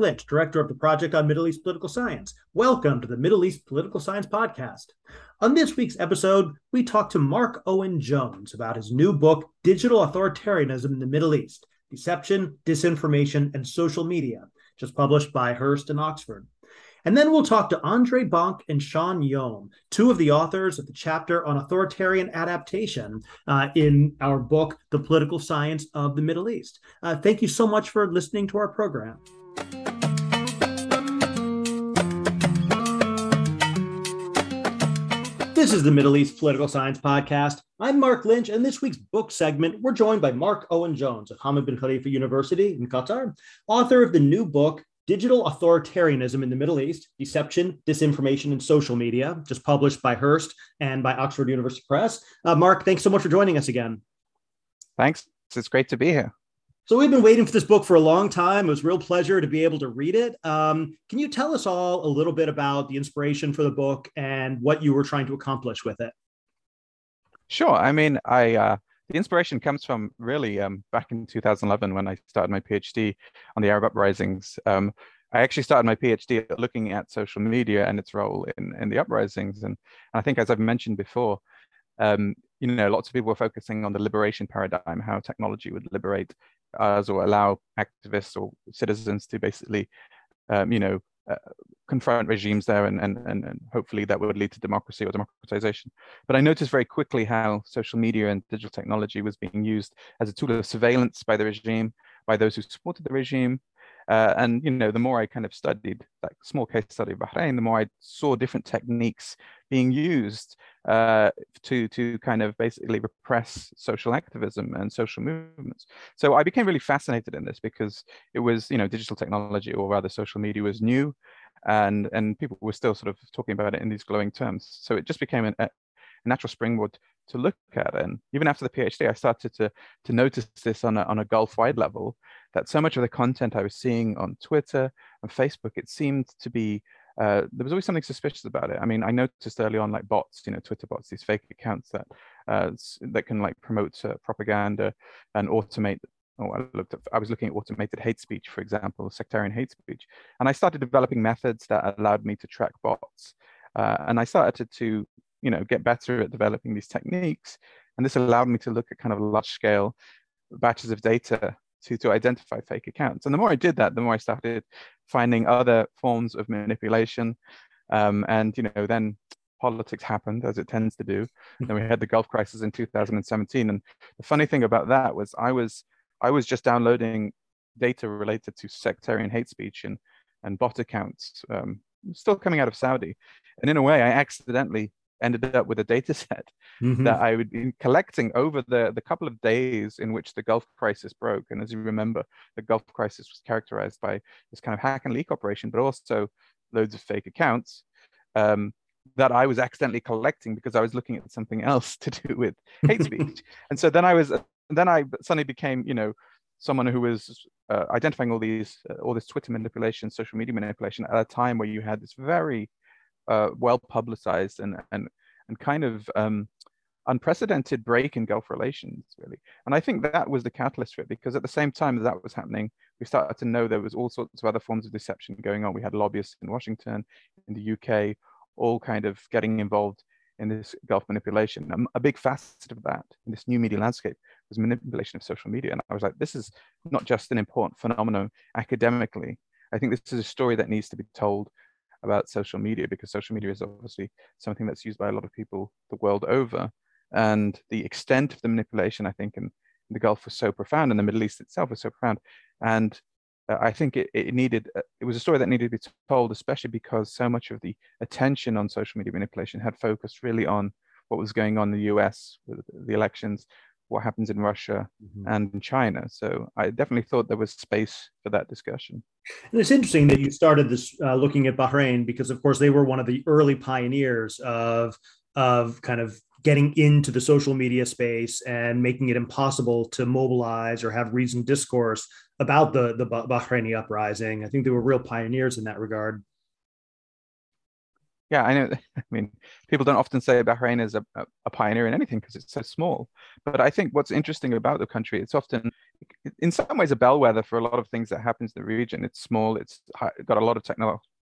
Jack Lynch, director of the Project on Middle East Political Science. Welcome to the Middle East Political Science Podcast. On this week's episode, we talk to Mark Owen Jones about his new book, Digital Authoritarianism in the Middle East: Deception, Disinformation, and Social Media, just published by Hurst and Oxford. And then we'll talk to Andre Bank and Sean Yom, two of the authors of the chapter on authoritarian adaptation in our book, The Political Science of the Middle East. Thank you so much for listening to our program. This is the Middle East Political Science Podcast. I'm Mark Lynch, and this week's book segment, we're joined by Mark Owen Jones of Hamad Bin Khalifa University in Qatar, author of the new book, Digital Authoritarianism in the Middle East: Deception, Disinformation, and Social Media, just published by Hurst and by Oxford University Press. Mark, thanks so much for joining us again. Thanks. It's great to be here. So we've been waiting for this book for a long time. It was a real pleasure to be able to read it. Can you tell us all a little bit about the inspiration for the book and what you were trying to accomplish with it? Sure. I mean, the inspiration comes from really back in 2011 when I started my PhD on the Arab uprisings. I actually started my PhD looking at social media and its role in the uprisings. And I think, as I've mentioned before, lots of people were focusing on the liberation paradigm, how technology would liberate us or allow activists or citizens to basically, confront regimes there and hopefully that would lead to democracy or democratization. But I noticed very quickly how social media and digital technology was being used as a tool of surveillance by the regime, by those who supported the regime. The more I kind of studied that small case study of Bahrain, the more I saw different techniques being used to kind of basically repress social activism and social movements. So I became really fascinated in this because it was, digital technology, or rather social media, was new, and people were still sort of talking about it in these glowing terms. So it just became a natural springboard to look at. And even after the PhD, I started to notice this on a Gulf-wide level, that so much of the content I was seeing on Twitter and Facebook, it seemed to be, there was always something suspicious about it. I mean, I noticed early on, like bots, Twitter bots, these fake accounts that can like promote propaganda and automate. I was looking at automated hate speech, for example, sectarian hate speech. And I started developing methods that allowed me to track bots. And I started to get better at developing these techniques. And this allowed me to look at kind of large scale batches of data to identify fake accounts. And the more I did that, the more I started finding other forms of manipulation. Then politics happened, as it tends to do. And then we had the Gulf crisis in 2017. And the funny thing about that was I was just downloading data related to sectarian hate speech and bot accounts, still coming out of Saudi. And in a way, I accidentally ended up with a data set that I would be collecting over the couple of days in which the Gulf crisis broke. And as you remember, the Gulf crisis was characterized by this kind of hack and leak operation, but also loads of fake accounts that I was accidentally collecting because I was looking at something else to do with hate speech. And so then I suddenly became, someone who was identifying all this Twitter manipulation, social media manipulation at a time where you had this very well publicized and kind of unprecedented break in Gulf relations, really. And I think that was the catalyst for it, because at the same time as that was happening, we started to know there was all sorts of other forms of deception going on. We had lobbyists in Washington, in the UK, all kind of getting involved in this Gulf manipulation. A big facet of that in this new media landscape was manipulation of social media. And I was like, this is not just an important phenomenon academically. I think this is a story that needs to be told about social media, because social media is obviously something that's used by a lot of people the world over. And the extent of the manipulation, I think, in the Gulf was so profound, and the Middle East itself was so profound. And I think it was a story that needed to be told, especially because so much of the attention on social media manipulation had focused really on what was going on in the US with the elections, what happens in Russia and in China. So I definitely thought there was space for that discussion. And it's interesting that you started this looking at Bahrain, because of course they were one of the early pioneers of kind of getting into the social media space and making it impossible to mobilize or have reasoned discourse about the Bahraini uprising. I think they were real pioneers in that regard. Yeah, I know. I mean, people don't often say Bahrain is a pioneer in anything because it's so small. But I think what's interesting about the country, it's often in some ways a bellwether for a lot of things that happens in the region. It's small, it's got a lot of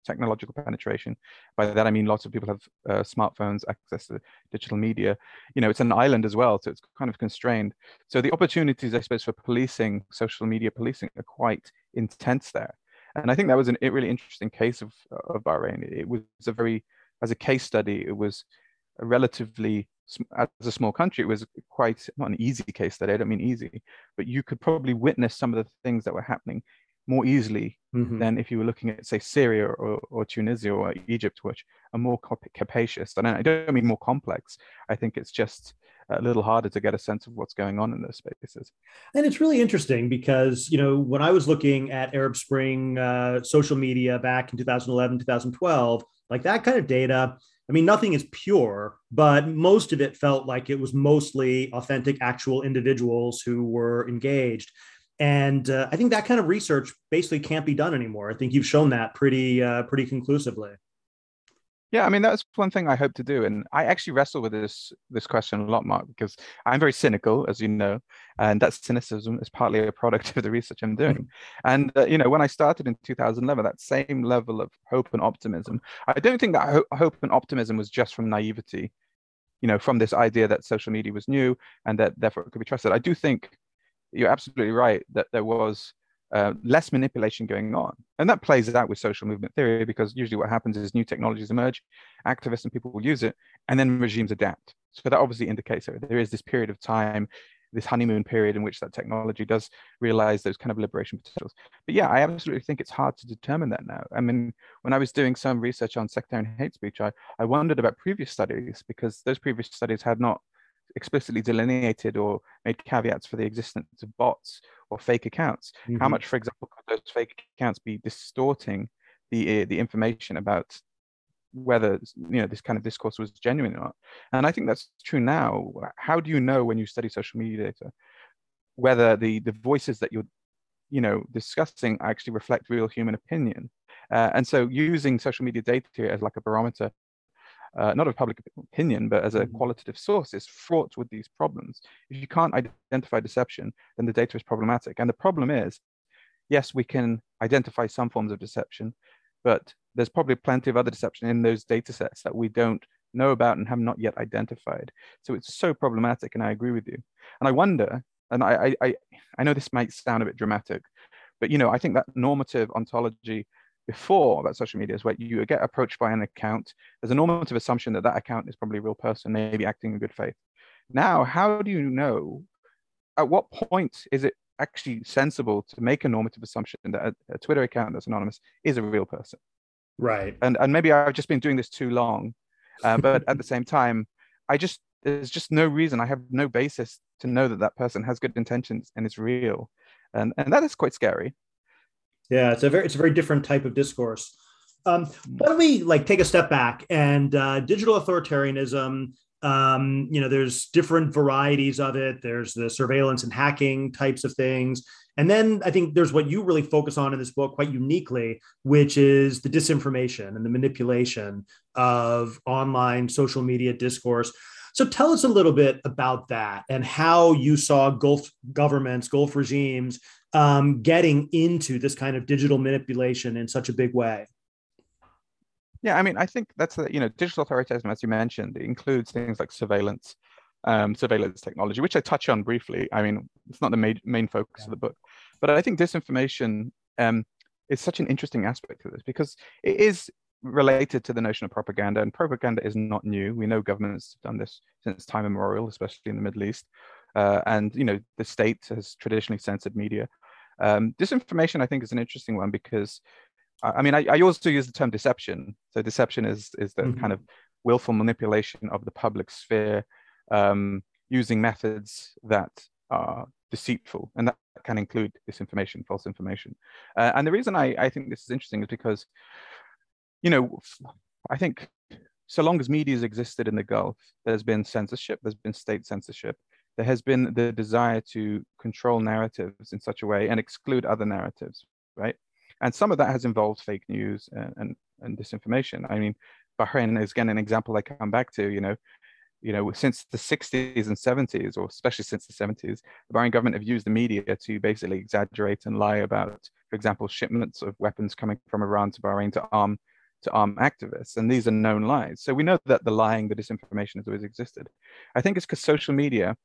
technological penetration. By that I mean lots of people have smartphones, access to digital media. You know, it's an island as well, so it's kind of constrained. So the opportunities, I suppose, for policing, social media policing, are quite intense there. And I think that was a really interesting case of Bahrain. It was a very, as a case study, it was a relatively, as a small country, it was quite, not an easy case study, I don't mean easy, but you could probably witness some of the things that were happening more easily than if you were looking at, say, Syria or Tunisia or Egypt, which are more capacious. And I don't mean more complex. I think it's just a little harder to get a sense of what's going on in those spaces. And it's really interesting because, you know, when I was looking at Arab Spring social media back in 2011, 2012, like that kind of data, I mean, nothing is pure, but most of it felt like it was mostly authentic, actual individuals who were engaged. And I think that kind of research basically can't be done anymore. I think you've shown that pretty conclusively. Yeah, I mean, that's one thing I hope to do. And I actually wrestle with this question a lot, Mark, because I'm very cynical, as you know, and that cynicism is partly a product of the research I'm doing. And, you know, when I started in 2011, that same level of hope and optimism, I don't think that hope and optimism was just from naivety, you know, from this idea that social media was new and that therefore it could be trusted. I do think you're absolutely right that there was less manipulation going on. And that plays out with social movement theory, because usually what happens is new technologies emerge, activists and people will use it, and then regimes adapt. So that obviously indicates that there is this period of time, this honeymoon period, in which that technology does realize those kind of liberation potentials. But yeah, I absolutely think it's hard to determine that now. I mean, when I was doing some research on sectarian hate speech, I wondered about previous studies, because those previous studies had not explicitly delineated or made caveats for the existence of bots or fake accounts. How much, for example, could those fake accounts be distorting the information about whether, you know, this kind of discourse was genuine or not? And I think that's true now. How do you know, when you study social media data, whether the voices that you're, you know, discussing actually reflect real human opinion? And so using social media data as like a barometer, not of public opinion, but as a qualitative source, is fraught with these problems. If you can't identify deception, then the data is problematic. And the problem is, yes, we can identify some forms of deception, but there's probably plenty of other deception in those data sets that we don't know about and have not yet identified. So it's so problematic, and I agree with you. And I wonder, and I know this might sound a bit dramatic, but, you know, I think that normative ontology before about social media is where you get approached by an account. There's a normative assumption that that account is probably a real person, maybe acting in good faith. Now, how do you know, at what point is it actually sensible to make a normative assumption that a Twitter account that's anonymous is a real person? Right. And maybe I've just been doing this too long, but at the same time, there's just no reason, I have no basis to know that that person has good intentions and is real. And that is quite scary. Yeah, it's a very different type of discourse. Why don't we take a step back and digital authoritarianism? You know, there's different varieties of it. There's the surveillance and hacking types of things, and then I think there's what you really focus on in this book quite uniquely, which is the disinformation and the manipulation of online social media discourse. So tell us a little bit about that and how you saw Gulf governments, Gulf regimes, getting into this kind of digital manipulation in such a big way. Yeah, I mean, I think that's, you know, digital authoritarianism, as you mentioned, it includes things like surveillance, surveillance technology, which I touch on briefly. I mean, it's not the main focus of the book, but I think disinformation is such an interesting aspect of this, because it is related to the notion of propaganda, and propaganda is not new. We know governments have done this since time immemorial, especially in the Middle East. And, you know, the state has traditionally censored media. Disinformation, I think, is an interesting one because, I mean, I also use the term deception. So deception is the kind of willful manipulation of the public sphere using methods that are deceitful. And that can include disinformation, false information. And the reason I think this is interesting is because, you know, I think so long as media's existed in the Gulf, there's been censorship, there's been state censorship. There has been the desire to control narratives in such a way and exclude other narratives, right? And some of that has involved fake news and disinformation. I mean, Bahrain is, again, an example I come back to. You know, you know, since the 60s and 70s, or especially since the 70s, the Bahrain government have used the media to basically exaggerate and lie about, for example, shipments of weapons coming from Iran to Bahrain to arm activists. And these are known lies. So we know that the lying, the disinformation has always existed. I think it's because social media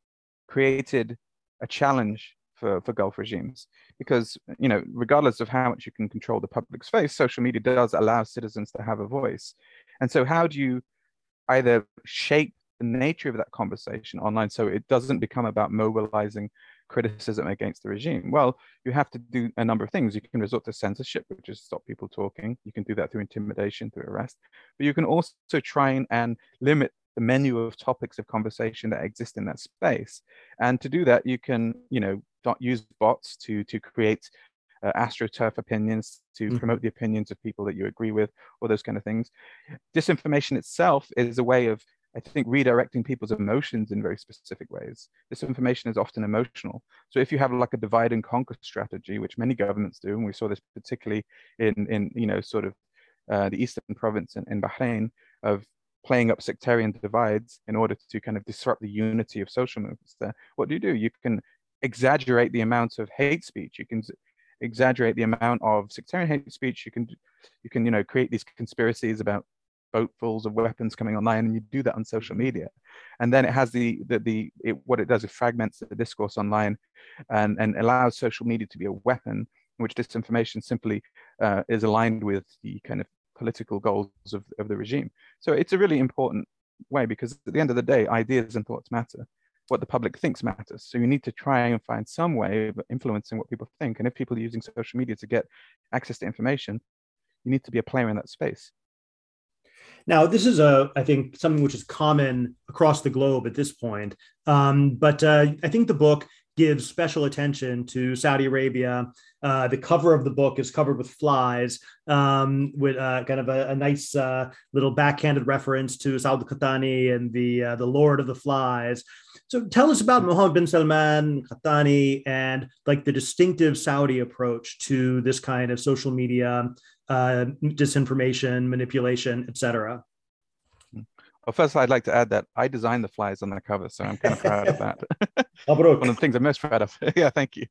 created a challenge for Gulf regimes, because, you know, regardless of how much you can control the public space, social media does allow citizens to have a voice. And so how do you either shape the nature of that conversation online so it doesn't become about mobilizing criticism against the regime? Well, you have to do a number of things. You can resort to censorship, which is stop people talking. You can do that through intimidation, through arrest, but you can also try and limit the menu of topics of conversation that exist in that space. And to do that, you can, you know, use bots to create astroturf opinions, to promote the opinions of people that you agree with, or those kind of things. Disinformation itself is a way of, I think, redirecting people's emotions in very specific ways. Disinformation is often emotional. So if you have like a divide and conquer strategy, which many governments do, and we saw this particularly in you know, sort of the eastern province in Bahrain, of playing up sectarian divides in order to kind of disrupt the unity of social movements there, what do? You can exaggerate the amount of hate speech. You can exaggerate the amount of sectarian hate speech. You can you know, create these conspiracies about boatfuls of weapons coming online, and you do that on social media, and then it has what it does is fragments the discourse online, and allows social media to be a weapon in which disinformation simply is aligned with the kind of political goals of the regime. So it's a really important way, because at the end of the day, ideas and thoughts matter. What the public thinks matters. So you need to try and find some way of influencing what people think. And if people are using social media to get access to information, you need to be a player in that space. Now, this is, I think, something which is common across the globe at this point. But I think the book gives special attention to Saudi Arabia. The cover of the book is covered with flies, with kind of a nice little backhanded reference to Saud al-Qahtani and the Lord of the Flies. So tell us about Mohammed bin Salman, Qahtani, and like the distinctive Saudi approach to this kind of social media disinformation, manipulation, etc. Well, first, I'd like to add that I designed the flies on the cover, so I'm kind of proud of that. One of the things I'm most proud of. Yeah, thank you.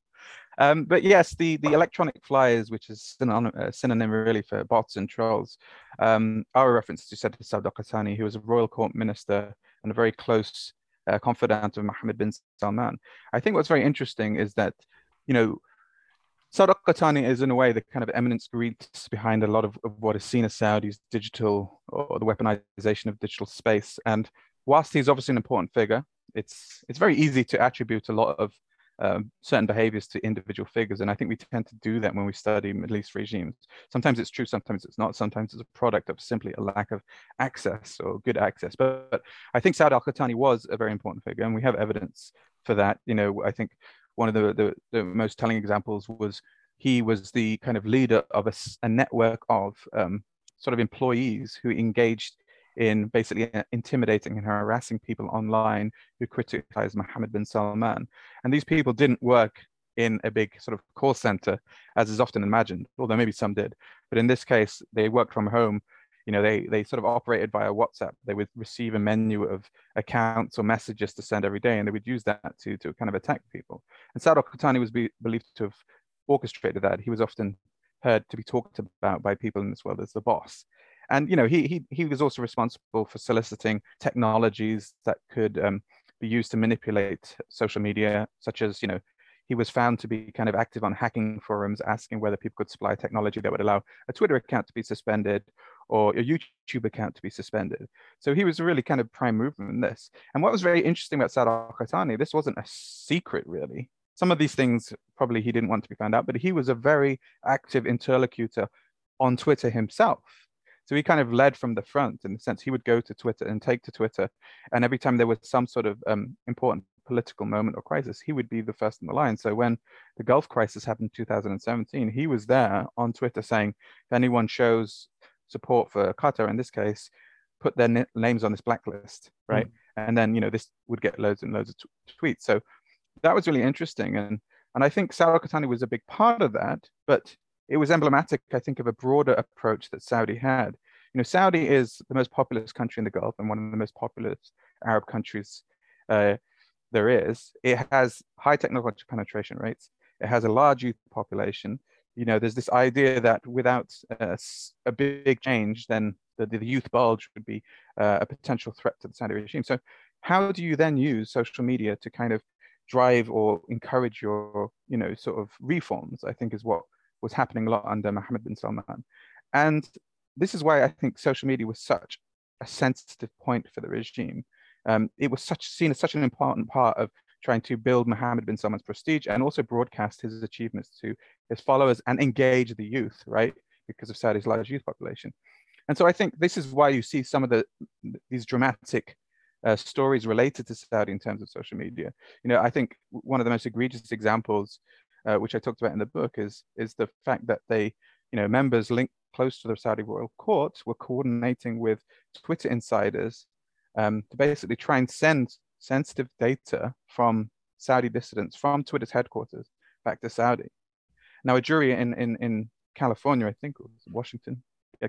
But yes, the electronic flies, which is synonym really for bots and trolls, are a reference, as you said, to Saud al-Qahtani, who was a royal court minister and a very close confidant of Mohammed bin Salman. I think what's very interesting is that, you know, Saud al-Qahtani is, in a way, the kind of eminent genius behind a lot of what is seen as Saudi's digital, or the weaponization of digital space. And whilst he's obviously an important figure, it's very easy to attribute a lot of certain behaviors to individual figures. And I think we tend to do that when we study Middle East regimes. Sometimes it's true, sometimes it's not. Sometimes it's a product of simply a lack of access, or good access. But I think Saud al-Qahtani was a very important figure, and we have evidence for that. You know, I think one of the most telling examples was he was the kind of leader of a network of sort of employees who engaged in basically intimidating and harassing people online who criticized Mohammed bin Salman. And these people didn't work in a big sort of call center, as is often imagined, although maybe some did. But in this case, they worked from home. You know, they sort of operated via WhatsApp. They would receive a menu of accounts or messages to send every day, and they would use that to kind of attack people. And Saud al-Qahtani was believed to have orchestrated that. He was often heard to be talked about by people in this world as the boss. And, you know, he was also responsible for soliciting technologies that could be used to manipulate social media, such as, you know, he was found to be kind of active on hacking forums, asking whether people could supply technology that would allow a Twitter account to be suspended or a YouTube account to be suspended. So he was really kind of prime mover in this. And what was very interesting about Saud al-Qahtani, this wasn't a secret really. Some of these things probably he didn't want to be found out, but he was a very active interlocutor on Twitter himself. So he kind of led from the front, in the sense he would go to Twitter and take to Twitter. And every time there was some sort of important political moment or crisis, he would be the first in the line. So when the Gulf crisis happened in 2017, he was there on Twitter saying, if anyone shows support for Qatar in this case, put their names on this blacklist, right? And then, you know, this would get loads and loads of tweets. So that was really interesting. And I think Saud al-Qahtani was a big part of that, but it was emblematic, I think, of a broader approach that Saudi had. You know, Saudi is the most populous country in the Gulf and one of the most populous Arab countries there is. It has high technological penetration rates. It has a large youth population. You know, there's this idea that without a big change, then the youth bulge would be a potential threat to the Saudi regime. So how do you then use social media to kind of drive or encourage your, you know, sort of reforms, I think is what was happening a lot under Mohammed bin Salman. And this is why I think social media was such a sensitive point for the regime. It was seen as such an important part of trying to build Mohammed bin Salman's prestige and also broadcast his achievements to his followers and engage the youth, right? Because of Saudi's large youth population. And so I think this is why you see some of these dramatic stories related to Saudi in terms of social media. You know, I think one of the most egregious examples, which I talked about in the book, is the fact that they, you know, members linked close to the Saudi royal court were coordinating with Twitter insiders to basically try and send sensitive data from Saudi dissidents from Twitter's headquarters back to Saudi. Now, a jury in California, I think it was Washington,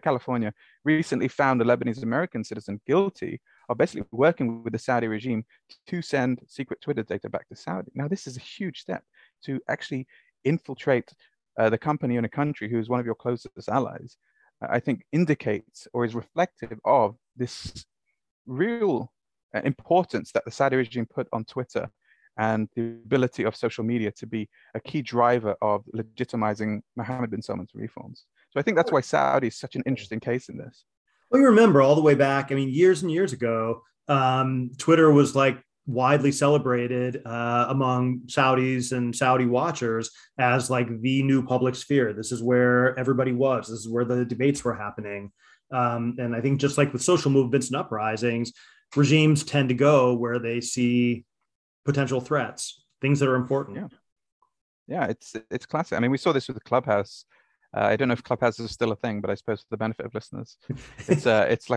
California, recently found a Lebanese American citizen guilty of basically working with the Saudi regime to send secret Twitter data back to Saudi. Now, this is a huge step to actually infiltrate the company in a country who is one of your closest allies. I think indicates or is reflective of this real importance that the Saudi regime put on Twitter and the ability of social media to be a key driver of legitimizing Mohammed bin Salman's reforms. So I think that's why Saudi is such an interesting case in this. Well, you remember all the way back, I mean, years and years ago, Twitter was like widely celebrated among Saudis and Saudi watchers as like the new public sphere. This is where everybody was. This is where the debates were happening. And I think just like with social movements and uprisings, regimes tend to go where they see potential threats, things that are important. Yeah, yeah, it's classic. I mean, we saw this with the Clubhouse. I don't know if Clubhouse is still a thing, but I suppose for the benefit of listeners, it's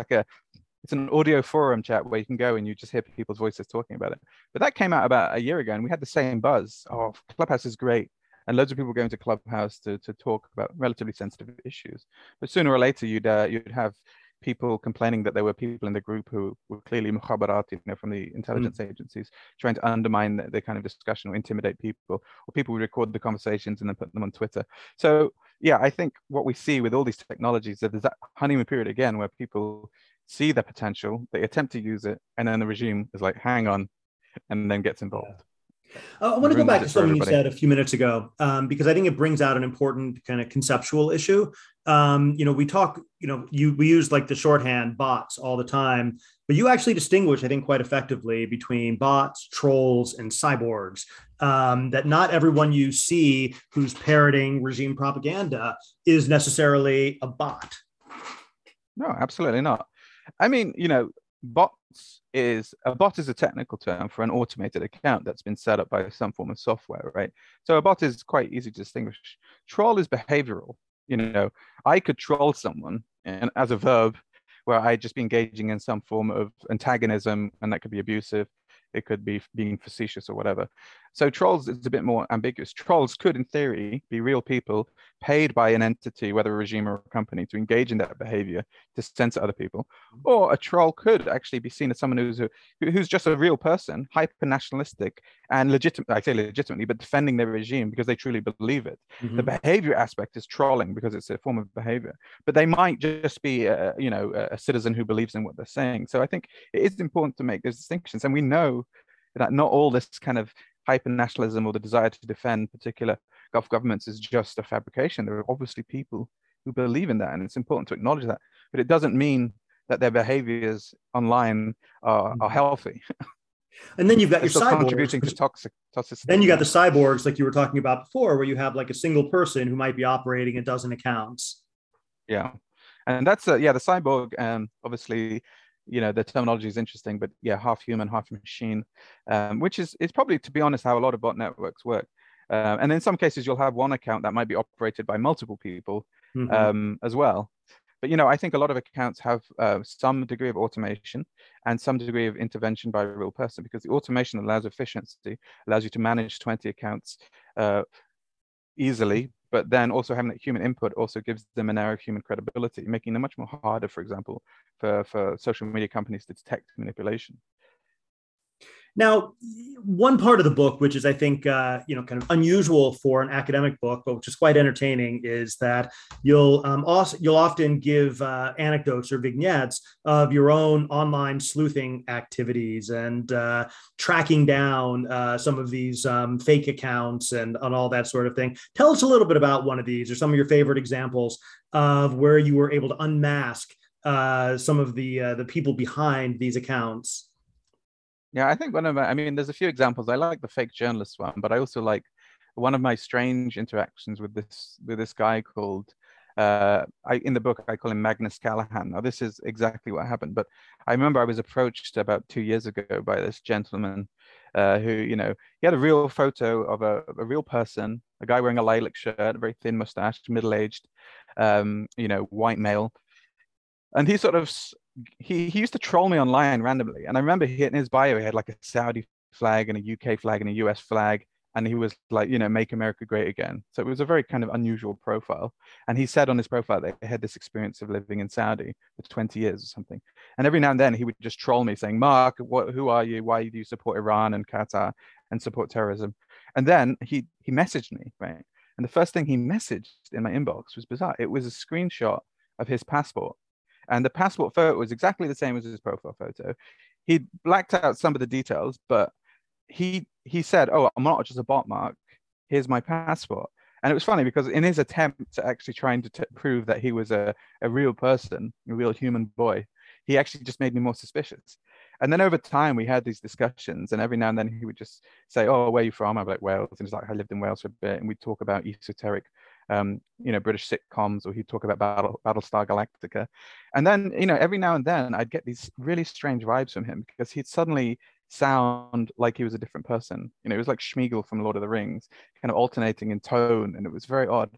an audio forum chat where you can go and you just hear people's voices talking about it. But that came out about a year ago, and we had the same buzz of Clubhouse is great, and loads of people going to Clubhouse to talk about relatively sensitive issues. But sooner or later, you'd have people complaining that there were people in the group who were clearly mukhabarat, you know, from the intelligence agencies, trying to undermine the kind of discussion or intimidate people, or people would record the conversations and then put them on Twitter. So yeah, I think what we see with all these technologies is that there's that honeymoon period again, where people see the potential, they attempt to use it, and then the regime is like, hang on, and then gets involved. Yeah. I want to go back to something you said a few minutes ago, because I think it brings out an important kind of conceptual issue. You know, we talk, you know, we use like the shorthand bots all the time, but you actually distinguish, I think, quite effectively between bots, trolls, and cyborgs. That not everyone you see who's parroting regime propaganda is necessarily a bot. No, absolutely not. I mean, you know, a bot is a technical term for an automated account that's been set up by some form of software, right? So a bot is quite easy to distinguish. Troll is behavioral. You know, I could troll someone and as a verb where I'd just be engaging in some form of antagonism, and that could be abusive. It could be being facetious or whatever. So trolls is a bit more ambiguous. Trolls could, in theory, be real people paid by an entity, whether a regime or a company, to engage in that behavior to censor other people. Or a troll could actually be seen as someone who's just a real person, hyper-nationalistic and legitimate. I say legitimately, but defending their regime because they truly believe it. Mm-hmm. The behavior aspect is trolling because it's a form of behavior. But they might just be, you know, a citizen who believes in what they're saying. So I think it is important to make those distinctions, and we know that not all this kind of hyper-nationalism or the desire to defend particular Gulf governments is just a fabrication. There are obviously people who believe in that, and it's important to acknowledge that. But it doesn't mean that their behaviors online are healthy. And then you've got your cyborgs. Contributing to toxicity. Then you got the cyborgs, like you were talking about before, where you have like a single person who might be operating a dozen accounts. Yeah, and that's the cyborg. Obviously, you know, the terminology is interesting, but yeah, half human, half machine, which is probably, to be honest, how a lot of bot networks work. And in some cases, you'll have one account that might be operated by multiple people as well. But, you know, I think a lot of accounts have some degree of automation and some degree of intervention by a real person, because the automation allows efficiency, allows you to manage 20 accounts easily But then also having that human input also gives them an air of human credibility, making them much more harder, for example, for social media companies to detect manipulation. Now, one part of the book, which is, I think, kind of unusual for an academic book, but which is quite entertaining, is that you'll often give anecdotes or vignettes of your own online sleuthing activities and tracking down some of these fake accounts and all that sort of thing. Tell us a little bit about one of these or some of your favorite examples of where you were able to unmask some of the people behind these accounts. Yeah, I think there's a few examples. I like the fake journalist one, but I also like one of my strange interactions with this guy called, in the book, I call him Magnus Callahan. Now, this is exactly what happened. But I remember I was approached about 2 years ago by this gentleman who, he had a real photo of a real person, a guy wearing a lilac shirt, a very thin mustache, middle-aged, white male. And he sort of... He used to troll me online randomly. And I remember in his bio, he had like a Saudi flag and a UK flag and a US flag. And he was like, make America great again. So it was a very kind of unusual profile. And he said on his profile that he had this experience of living in Saudi for 20 years or something. And every now and then he would just troll me saying, Mark, who are you? Why do you support Iran and Qatar and support terrorism? And then he messaged me, right? And the first thing he messaged in my inbox was bizarre. It was a screenshot of his passport. And the passport photo was exactly the same as his profile photo. He blacked out some of the details, but he said, oh, I'm not just a bot, Mark. Here's my passport. And it was funny because in his attempt to actually trying to prove that he was a real person, a real human boy, he actually just made me more suspicious. And then over time, we had these discussions. And every now and then he would just say, oh, where are you from? I'm like, Wales. And he's like, I lived in Wales for a bit. And we'd talk about esoteric British sitcoms, or he'd talk about Battlestar Galactica. And then, every now and then I'd get these really strange vibes from him because he'd suddenly sound like he was a different person. It was like Schmeagol from Lord of the Rings, kind of alternating in tone. And it was very odd.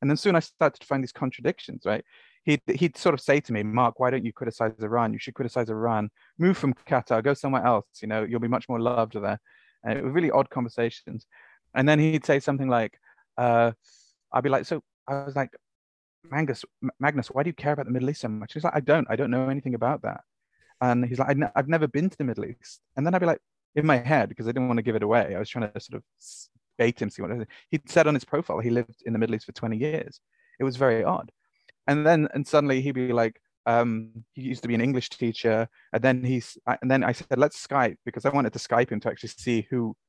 And then soon I started to find these contradictions, right? He'd sort of say to me, Mark, why don't you criticize Iran? You should criticize Iran. Move from Qatar, go somewhere else. You'll be much more loved there. And it was really odd conversations. And then he'd say something like, I'd be like, so I was like, Magnus, why do you care about the Middle East so much? He's like, I don't know anything about that. And he's like, I've never been to the Middle East. And then I'd be like, in my head, because I didn't want to give it away, I was trying to sort of bait him, see what it was. He'd said on his profile, he lived in the Middle East for 20 years. It was very odd. And suddenly he'd be like, he used to be an English teacher. And then I said, let's Skype, because I wanted to Skype him to actually see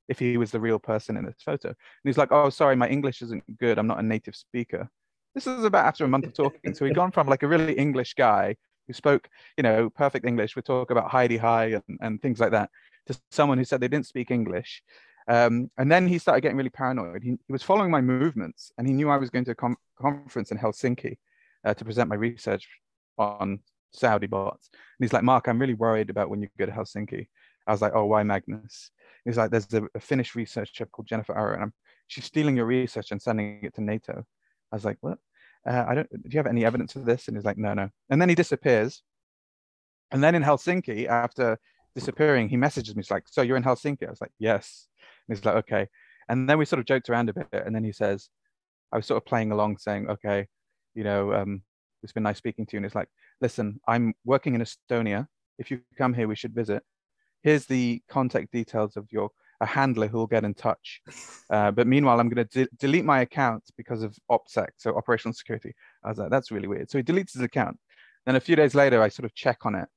if he was the real person in this photo. And he's like, oh, sorry, my English isn't good. I'm not a native speaker. This is about after a month of talking. So he'd gone from like a really English guy who spoke, perfect English. We talk about Heidi High and things like that, to someone who said they didn't speak English. And then he started getting really paranoid. He was following my movements, and he knew I was going to a conference in Helsinki to present my research on Saudi bots. And he's like, Mark, I'm really worried about when you go to Helsinki. I was like, oh, why, Magnus? He's like, there's a Finnish researcher called Jennifer Aro, and she's stealing your research and sending it to NATO. I was like, what? Do you have any evidence of this? And he's like, no. And then he disappears. And then in Helsinki, after disappearing, he messages me. He's like, so you're in Helsinki? I was like, yes. And he's like, okay. And then we sort of joked around a bit. And then he says, I was sort of playing along saying, okay, it's been nice speaking to you. And it's like, listen, I'm working in Estonia. If you come here, we should visit. Here's the contact details of a handler who will get in touch. But meanwhile, I'm going to delete my account because of OPSEC, so operational security. I was like, that's really weird. So he deletes his account. Then a few days later, I sort of check on it.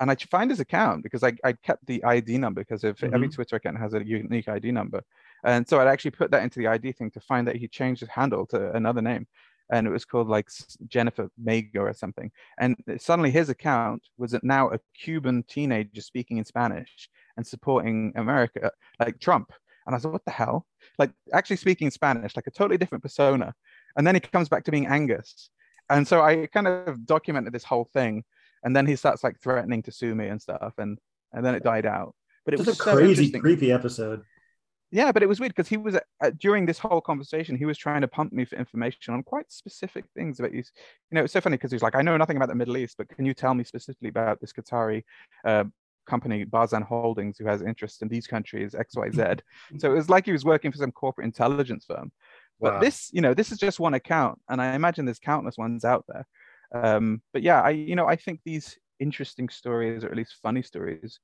And I find his account because I kept the ID number, because every Twitter account has a unique ID number. And so I'd actually put that into the ID thing to find that he changed his handle to another name. And it was called like Jennifer Mago or something. And suddenly his account was now a Cuban teenager speaking in Spanish and supporting America, like Trump. And I was like, what the hell? Like actually speaking Spanish, like a totally different persona. And then he comes back to being Angus. And so I kind of documented this whole thing. And then he starts like threatening to sue me and stuff. And then it died out. But it was a crazy, creepy episode. Yeah, but it was weird because he was during this whole conversation, he was trying to pump me for information on quite specific things about these. It's so funny because he's like, I know nothing about the Middle East, but can you tell me specifically about this Qatari company, Barzan Holdings, who has interests in these countries, X, Y, Z? So it was like he was working for some corporate intelligence firm. But this, you know, this is just one account, and I imagine there's countless ones out there. But yeah, I think these interesting stories, or at least funny stories,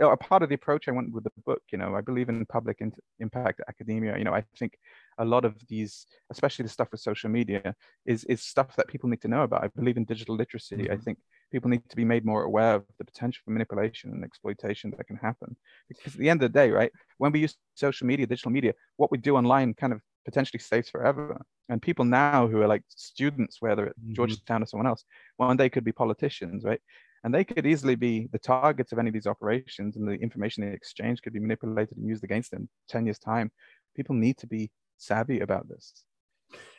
are part of the approach I went with the book. You know, I believe in public impact academia. You know, I think a lot of these, especially the stuff with social media, is stuff that people need to know about. I believe in digital literacy. Mm-hmm. I think people need to be made more aware of the potential for manipulation and exploitation that can happen. Because at the end of the day, right, when we use social media, digital media, what we do online kind of potentially stays forever. And people now who are like students, whether at mm-hmm. Georgetown or someone else, one day could be politicians, right? And they could easily be the targets of any of these operations, and the information they exchange could be manipulated and used against them in 10 years' time. People need to be savvy about this.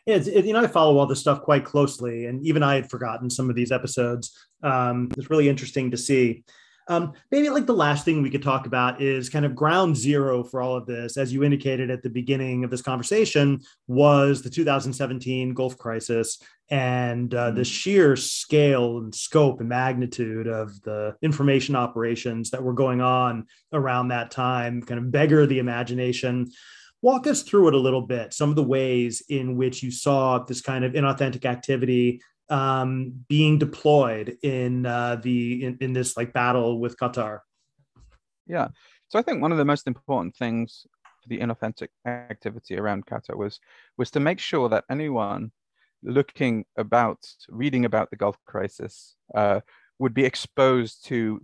Yeah, I follow all this stuff quite closely, and even I had forgotten some of these episodes. It's really interesting to see. Maybe like the last thing we could talk about is kind of ground zero for all of this, as you indicated at the beginning of this conversation, was the 2017 Gulf crisis and the sheer scale and scope and magnitude of the information operations that were going on around that time, kind of beggar the imagination. Walk us through it a little bit, some of the ways in which you saw this kind of inauthentic activity being deployed in this like battle with Qatar. Yeah, so I think one of the most important things for the inauthentic activity around Qatar was to make sure that anyone reading about the Gulf crisis would be exposed to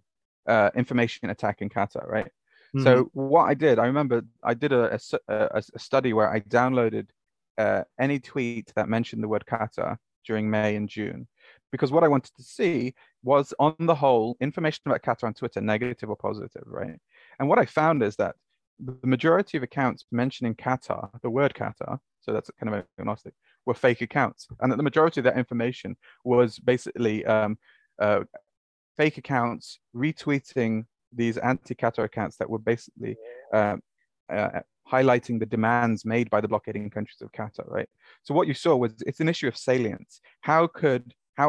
information attack in Qatar, right? Mm-hmm. So what I did, I remember I did a study where I downloaded any tweet that mentioned the word Qatar during May and June, because what I wanted to see was, on the whole, information about Qatar on Twitter, negative or positive, right? And what I found is that the majority of accounts mentioning Qatar, the word Qatar, so that's kind of agnostic, were fake accounts, and that the majority of that information was basically fake accounts retweeting these anti-Qatar accounts that were basically highlighting the demands made by the blockading countries of Qatar, right? So what you saw was, it's an issue of salience. How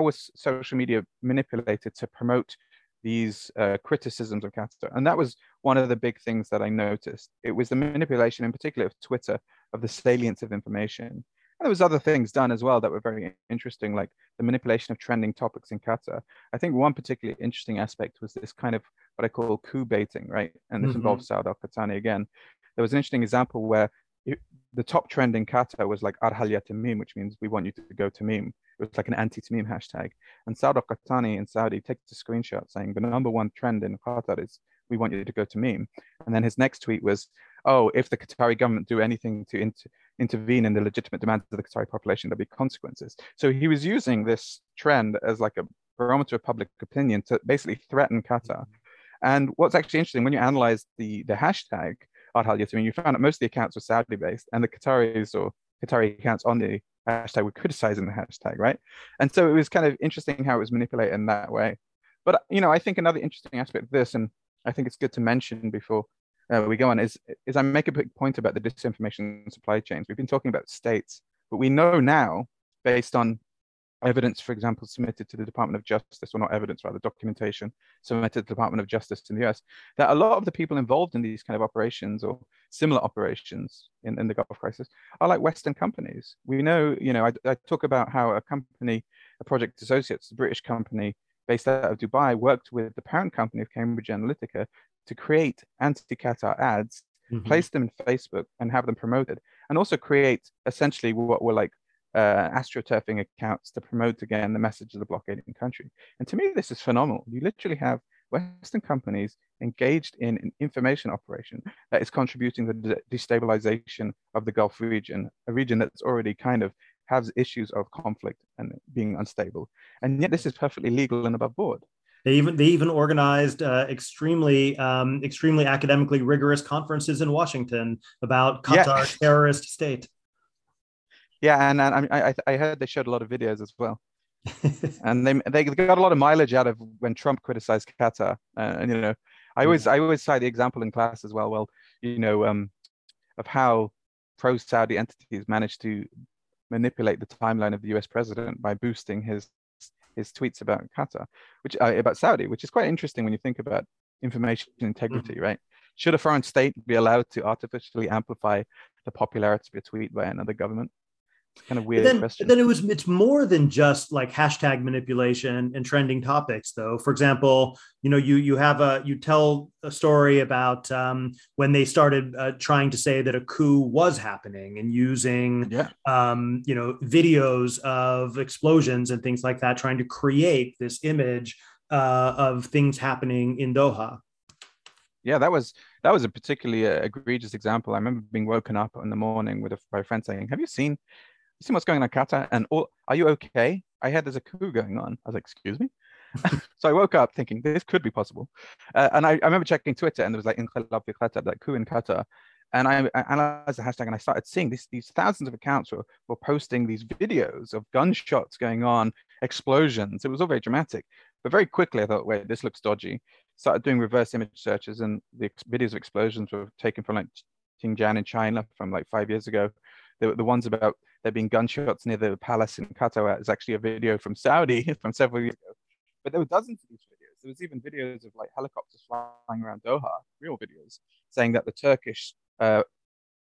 was social media manipulated to promote these criticisms of Qatar? And that was one of the big things that I noticed. It was the manipulation, in particular of Twitter, of the salience of information. And there was other things done as well that were very interesting, like the manipulation of trending topics in Qatar. I think one particularly interesting aspect was this kind of what I call coup baiting, right? And this involves Saud al-Qahtani again. There was an interesting example where the top trend in Qatar was like Arhal ya Tamim, which means we want you to go Tamim. It was like an anti-Tamim hashtag. And Saud al-Qahtani in Saudi takes a screenshot saying, the number one trend in Qatar is we want you to go Tamim. And then his next tweet was, oh, if the Qatari government do anything to intervene in the legitimate demands of the Qatari population, there'll be consequences. So he was using this trend as like a barometer of public opinion to basically threaten Qatar. And what's actually interesting, when you analyze the hashtag, you found that most of the accounts were Saudi-based, and the Qataris or Qatari accounts on the hashtag were criticizing the hashtag, right? And so it was kind of interesting how it was manipulated in that way. But, you know, I think another interesting aspect of this, and I think it's good to mention before we go on, is I make a big point about the disinformation supply chains. We've been talking about states, but we know now, based on evidence, for example, submitted to the Department of Justice, or not evidence, rather documentation submitted to the Department of Justice in the US, that a lot of the people involved in these kind of operations or similar operations in the Gulf crisis are like Western companies. We know, you know, I talk about how a company, a Project Associates, a British company based out of Dubai, worked with the parent company of Cambridge Analytica to create anti-Qatar ads, place them in Facebook and have them promoted, and also create essentially what were like astroturfing accounts to promote again the message of the blockading country. And to me, this is phenomenal. You literally have Western companies engaged in an information operation that is contributing to the destabilization of the Gulf region, a region that's already kind of has issues of conflict and being unstable. And yet this is perfectly legal and above board. They even organized extremely academically rigorous conferences in Washington about Qatar's terrorist state. Yeah, and I heard they showed a lot of videos as well, and they got a lot of mileage out of when Trump criticized Qatar. And you know, I always cite the example in class as well. Well, you know, of how pro-Saudi entities managed to manipulate the timeline of the U.S. president by boosting his tweets about Qatar, about Saudi, which is quite interesting when you think about information integrity, right? Should a foreign state be allowed to artificially amplify the popularity of a tweet by another government? It's kind of weird question. Then it's more than just like hashtag manipulation and trending topics, though. For example, you know, you tell a story about when they started trying to say that a coup was happening and using, you know, videos of explosions and things like that, trying to create this image of things happening in Doha. Yeah, that was a particularly egregious example. I remember being woken up in the morning with by a friend saying, "Have you seen? You see what's going on in Qatar? And are you okay? I heard there's a coup going on." I was like, "Excuse me?" So I woke up thinking this could be possible. And I remember checking Twitter and there was like "Inqilab fi Qatar," that coup in Qatar. And I analyzed the hashtag and I started seeing these thousands of accounts were posting these videos of gunshots going on, explosions. It was all very dramatic. But very quickly I thought, wait, this looks dodgy. Started doing reverse image searches, and the videos of explosions were taken from like Xinjiang in China from like 5 years ago. The ones about there being gunshots near the palace in Qatar is actually a video from Saudi from several years ago. But there were dozens of these videos. There was even videos of like helicopters flying around Doha, real videos, saying that the Turkish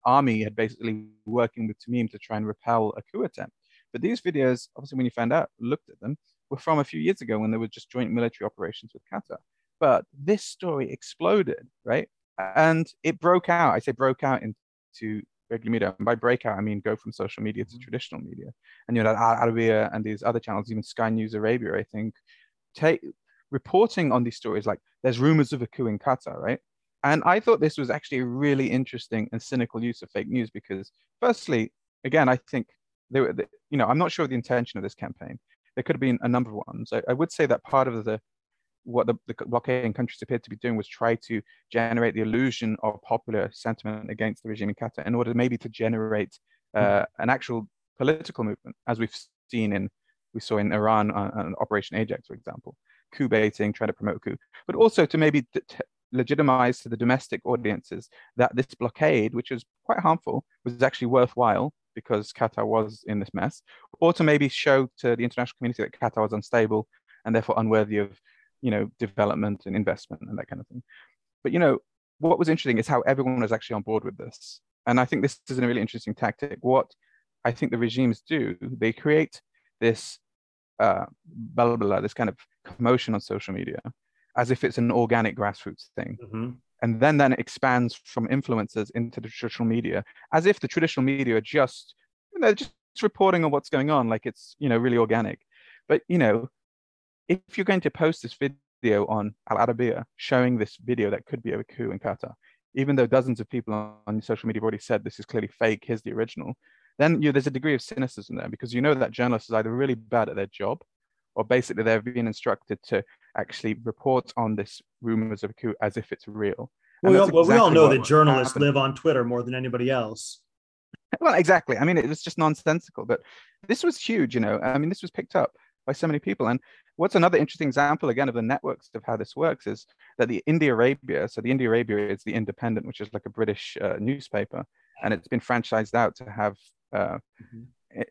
army had basically working with Tamim to try and repel a coup attempt. But these videos, obviously when you found out, looked at them, were from a few years ago when there were just joint military operations with Qatar. But this story exploded, right? And it broke out. I say broke out into regular media, and by breakout I mean go from social media to traditional media. And you know, Al-Arabiya and these other channels, even Sky News Arabia, I think, reporting on these stories like there's rumors of a coup in Qatar, right? And I thought this was actually a really interesting and cynical use of fake news because, firstly, again, I think you know, I'm not sure of the intention of this campaign. There could have been a number of ones. I would say that part of what the blockading countries appeared to be doing was try to generate the illusion of popular sentiment against the regime in Qatar in order maybe to generate an actual political movement, as we've seen we saw in Iran on Operation Ajax, for example, coup baiting, trying to promote a coup, but also to maybe legitimize to the domestic audiences that this blockade, which was quite harmful, was actually worthwhile because Qatar was in this mess, or to maybe show to the international community that Qatar was unstable and therefore unworthy of, you know, development and investment and that kind of thing. But, you know, what was interesting is how everyone was actually on board with this. And I think this is a really interesting tactic. What I think the regimes do, they create this blah, blah, blah, this kind of commotion on social media as if it's an organic grassroots thing. Mm-hmm. And then it expands from influencers into the traditional media as if the traditional media are just, you know, just reporting on what's going on, like it's, you know, really organic. But, you know, if you're going to post this video on Al-Arabiya showing this video that could be a coup in Qatar, even though dozens of people on social media have already said this is clearly fake, here's the original, then there's a degree of cynicism there because you know that journalist is either really bad at their job or basically they've been instructed to actually report on this rumors of a coup as if it's real. Well, we all know that journalists live on Twitter more than anybody else. Well, exactly. I mean, it was just nonsensical, but this was huge, you know. I mean, this was picked up by so many people. And what's another interesting example, again, of the networks of how this works is that the India-Arabia, so the India-Arabia is the Independent, which is like a British newspaper, and it's been franchised out to have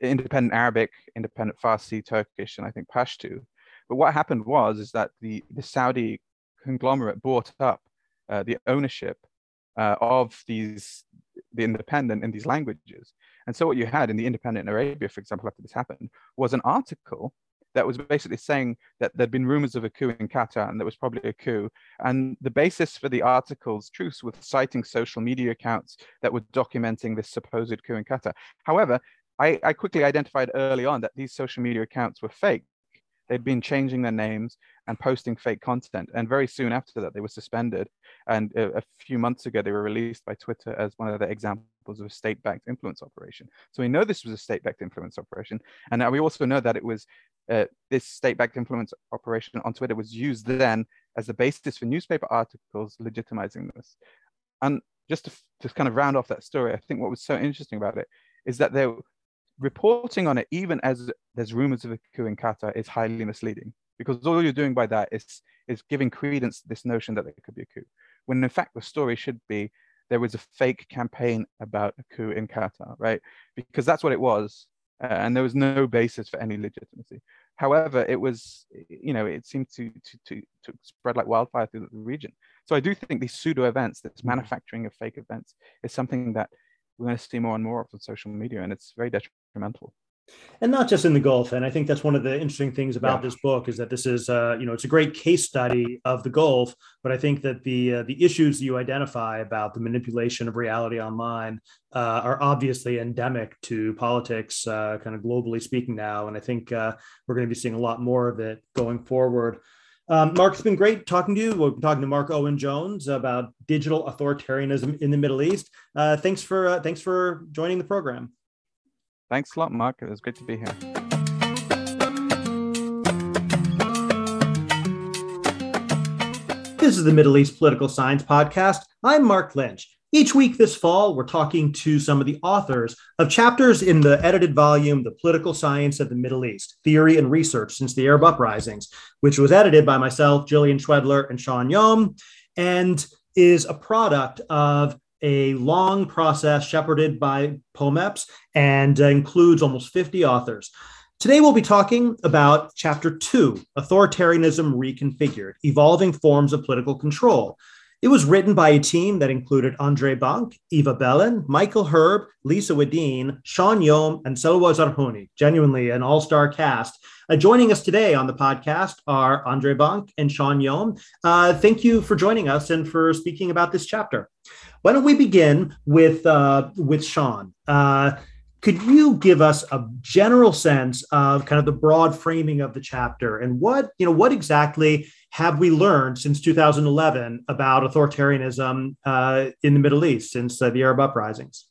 Independent Arabic, Independent Farsi, Turkish, and I think Pashto. But what happened is that the Saudi conglomerate bought up the ownership of the Independent in these languages. And so what you had in the Independent Arabia, for example, after this happened, was an article that was basically saying that there'd been rumors of a coup in Qatar and there was probably a coup. And the basis for the article's truth was citing social media accounts that were documenting this supposed coup in Qatar. However, I quickly identified early on that these social media accounts were fake. They'd been changing their names and posting fake content. And very soon after that, they were suspended. And a few months ago, they were released by Twitter as one of the examples of a state-backed influence operation. So we know this was a state-backed influence operation. And we also know that it was this state-backed influence operation on Twitter was used then as the basis for newspaper articles legitimizing this. And just to kind of round off that story, I think what was so interesting about it is that they're reporting on it, even as there's rumors of a coup in Qatar, is highly misleading because all you're doing by that is giving credence to this notion that there could be a coup. When in fact, the story should be there was a fake campaign about a coup in Qatar, right? Because that's what it was. And there was no basis for any legitimacy. However, it was, you know, it seemed to spread like wildfire through the region. So I do think these pseudo events, this manufacturing of fake events, is something that we're going to see more and more of on social media, and it's very detrimental. And not just in the Gulf. And I think that's one of the interesting things about this book is that this is, you know, it's a great case study of the Gulf. But I think that the issues you identify about the manipulation of reality online are obviously endemic to politics, kind of globally speaking now. And I think we're going to be seeing a lot more of it going forward. Mark, it's been great talking to you. We've been talking to Mark Owen Jones about digital authoritarianism in the Middle East. Thanks for joining the program. Thanks a lot, Mark. It was great to be here. This is the Middle East Political Science Podcast. I'm Mark Lynch. Each week this fall, we're talking to some of the authors of chapters in the edited volume, The Political Science of the Middle East, Theory and Research Since the Arab Uprisings, which was edited by myself, Jillian Schwedler, and Sean Yom, and is a product of a long process shepherded by POMEPS and includes almost 50 authors. Today, we'll be talking about Chapter 2, Authoritarianism Reconfigured, Evolving Forms of Political Control. It was written by a team that included Andre Bank, Eva Bellin, Michael Herb, Lisa Wadeen, Sean Yom, and Selwa Zarhouni, genuinely an all-star cast. Joining us today on the podcast are Andre Bank and Sean Yom. Thank you for joining us and for speaking about this chapter. Why don't we begin with Sean? Could you give us a general sense of kind of the broad framing of the chapter and what exactly have we learned since 2011 about authoritarianism in the Middle East since the Arab uprisings?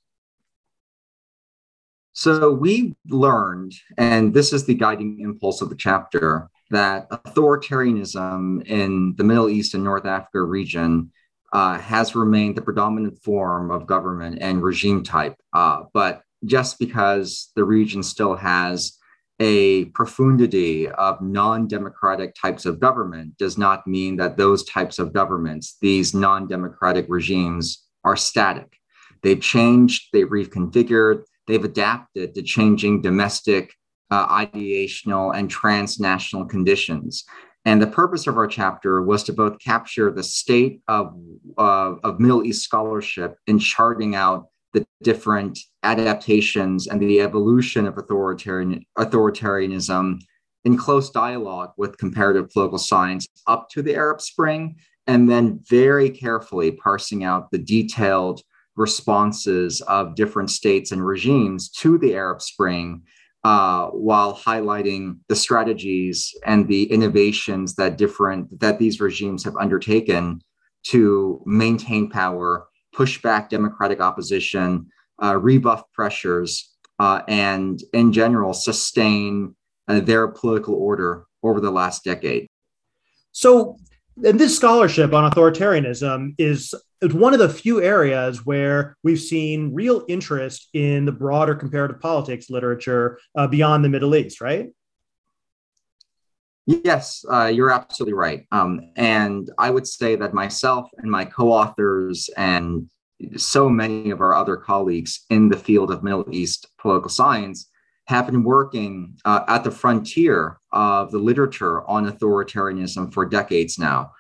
So we learned, and this is the guiding impulse of the chapter, that authoritarianism in the Middle East and North Africa region has remained the predominant form of government and regime type. But just because the region still has a profundity of non-democratic types of government does not mean that those types of governments, these non-democratic regimes, are static. They've changed, they've reconfigured, they've adapted to changing domestic, ideational, and transnational conditions. And the purpose of our chapter was to both capture the state of Middle East scholarship in charting out the different adaptations and the evolution of authoritarianism in close dialogue with comparative political science up to the Arab Spring, and then very carefully parsing out the detailed responses of different states and regimes to the Arab Spring, while highlighting the strategies and the innovations that these regimes have undertaken to maintain power, push back democratic opposition, rebuff pressures, and in general, sustain their political order over the last decade. So, and this scholarship on authoritarianism is one of the few areas where we've seen real interest in the broader comparative politics literature beyond the Middle East, right? Yes, you're absolutely right. And I would say that myself and my co-authors and so many of our other colleagues in the field of Middle East political science have been working at the frontier of the literature on authoritarianism for decades now.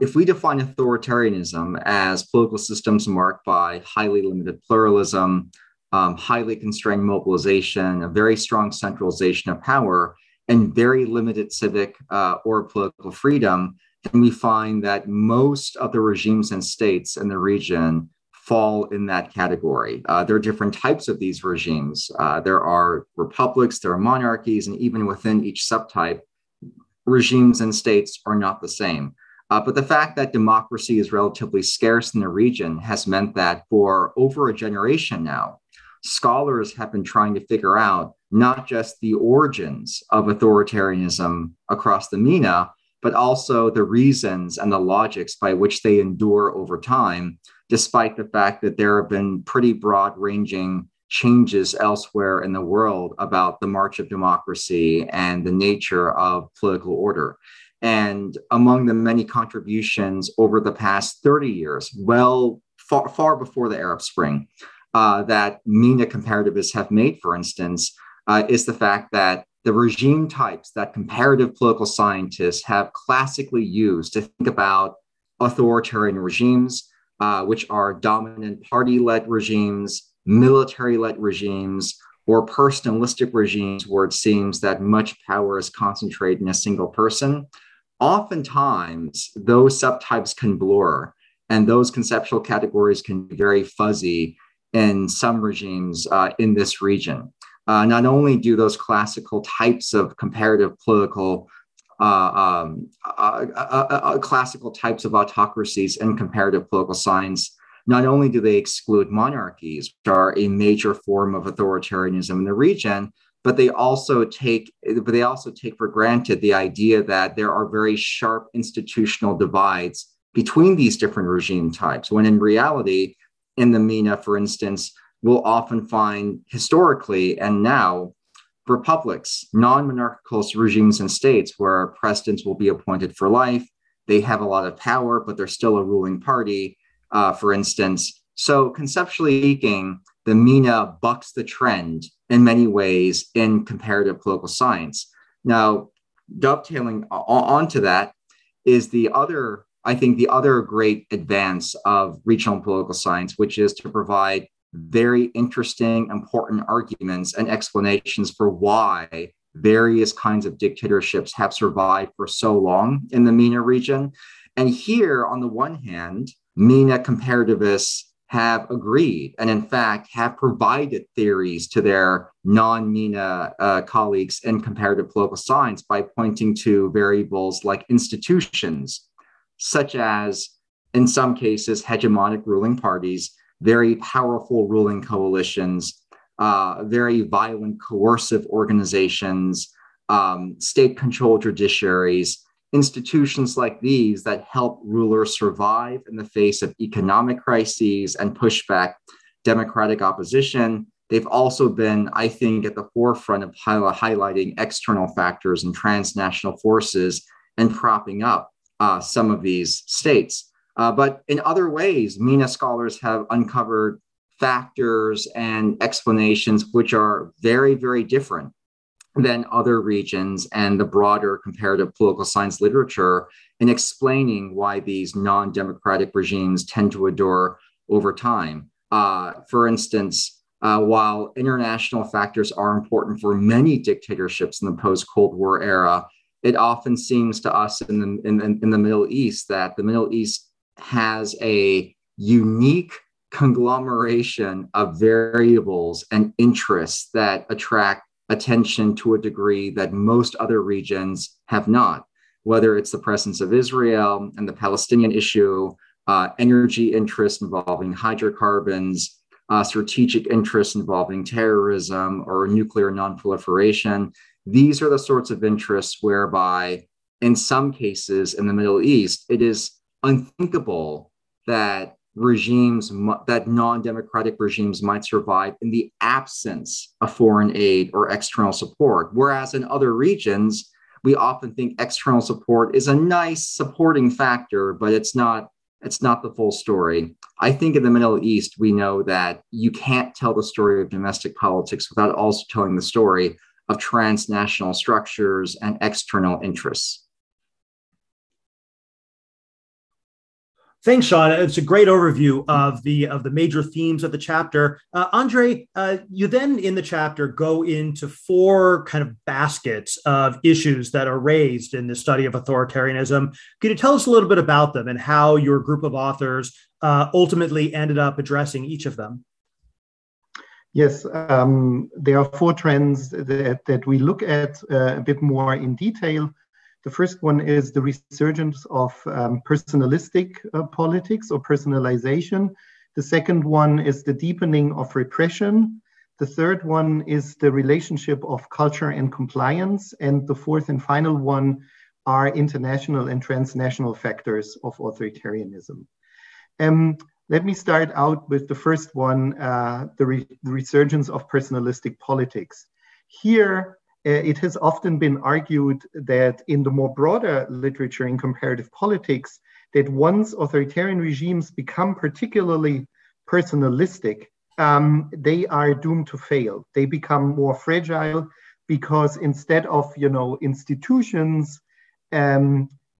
If we define authoritarianism as political systems marked by highly limited pluralism, highly constrained mobilization, a very strong centralization of power, and very limited civic or political freedom, then we find that most of the regimes and states in the region fall in that category. There are different types of these regimes. There are republics, there are monarchies, and even within each subtype, regimes and states are not the same. But the fact that democracy is relatively scarce in the region has meant that for over a generation now, scholars have been trying to figure out not just the origins of authoritarianism across the MENA, but also the reasons and the logics by which they endure over time, despite the fact that there have been pretty broad-ranging changes elsewhere in the world about the march of democracy and the nature of political order. And among the many contributions over the past 30 years, far before the Arab Spring, that MENA comparativists have made, for instance, is the fact that the regime types that comparative political scientists have classically used to think about authoritarian regimes, which are dominant party-led regimes, military-led regimes, or personalistic regimes where it seems that much power is concentrated in a single person. Oftentimes, those subtypes can blur, and those conceptual categories can be very fuzzy in some regimes in this region. Not only do those classical types of comparative political, classical types of autocracies in comparative political science, not only do they exclude monarchies, which are a major form of authoritarianism in the region, but they also take for granted the idea that there are very sharp institutional divides between these different regime types, when in reality, in the MENA, for instance, we'll often find historically and now republics, non-monarchical regimes and states where presidents will be appointed for life. They have a lot of power, but they're still a ruling party, for instance. So conceptually speaking, the MENA bucks the trend in many ways in comparative political science. Now, dovetailing onto that is the other, I think the other great advance of regional political science, which is to provide very interesting, important arguments and explanations for why various kinds of dictatorships have survived for so long in the MENA region. And here, on the one hand, MENA comparativists have agreed and, in fact, have provided theories to their non-MENA colleagues in comparative political science by pointing to variables like institutions, such as, in some cases, hegemonic ruling parties, very powerful ruling coalitions, very violent, coercive organizations, state-controlled judiciaries, institutions like these that help rulers survive in the face of economic crises and push back democratic opposition. They've also been, I think, at the forefront of highlighting external factors and transnational forces and propping up some of these states. But in other ways, MENA scholars have uncovered factors and explanations which are very, very different than other regions and the broader comparative political science literature in explaining why these non-democratic regimes tend to endure over time. For instance, while international factors are important for many dictatorships in the post-Cold War era, it often seems to us in the Middle East that the Middle East has a unique conglomeration of variables and interests that attract attention to a degree that most other regions have not, whether it's the presence of Israel and the Palestinian issue, energy interests involving hydrocarbons, strategic interests involving terrorism or nuclear nonproliferation. These are the sorts of interests whereby, in some cases in the Middle East, it is unthinkable that non-democratic regimes might survive in the absence of foreign aid or external support. Whereas in other regions, we often think external support is a nice supporting factor, but it's not the full story. I think in the Middle East, we know that you can't tell the story of domestic politics without also telling the story of transnational structures and external interests. Thanks, Sean. It's a great overview of the major themes of the chapter. Andre, you then in the chapter go into four kind of baskets of issues that are raised in the study of authoritarianism. Could you tell us a little bit about them and how your group of authors ultimately ended up addressing each of them? Yes, there are four trends that we look at a bit more in detail. The first one is the resurgence of personalistic politics or personalization. The second one is the deepening of repression. The third one is the relationship of culture and compliance. And the fourth and final one are international and transnational factors of authoritarianism. Let me start out with the first one, the resurgence of personalistic politics. Here, it has often been argued that in the more broader literature in comparative politics, that once authoritarian regimes become particularly personalistic, they are doomed to fail. They become more fragile because instead of institutions,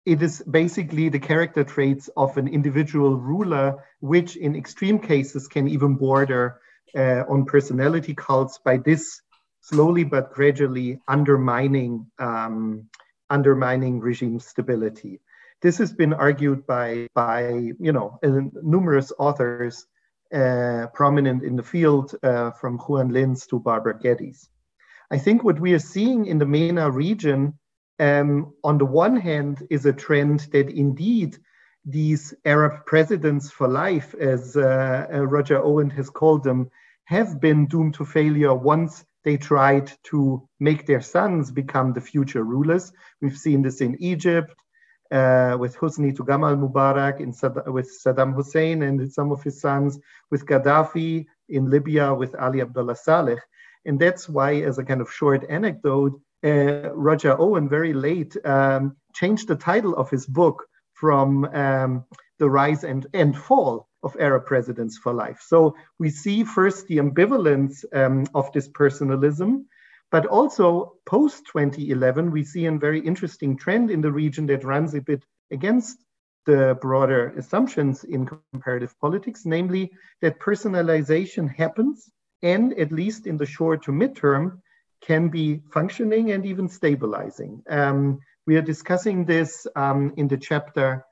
It is basically the character traits of an individual ruler, which in extreme cases can even border on personality cults by this slowly but gradually undermining regime stability. This has been argued by numerous authors prominent in the field, from Juan Linz to Barbara Geddes. I think what we are seeing in the MENA region, on the one hand, is a trend that indeed these Arab presidents for life, as Roger Owen has called them, have been doomed to failure once they tried to make their sons become the future rulers. We've seen this in Egypt with Hosni to Gamal Mubarak, with Saddam Hussein and some of his sons, with Gaddafi in Libya, with Ali Abdullah Saleh. And that's why, as a kind of short anecdote, Roger Owen, very late, changed the title of his book from The Rise and Fall of Arab Presidents for Life. So we see first the ambivalence of this personalism, but also post-2011, we see a very interesting trend in the region that runs a bit against the broader assumptions in comparative politics, namely that personalization happens and, at least in the short to midterm, can be functioning and even stabilizing. We are discussing this in the chapter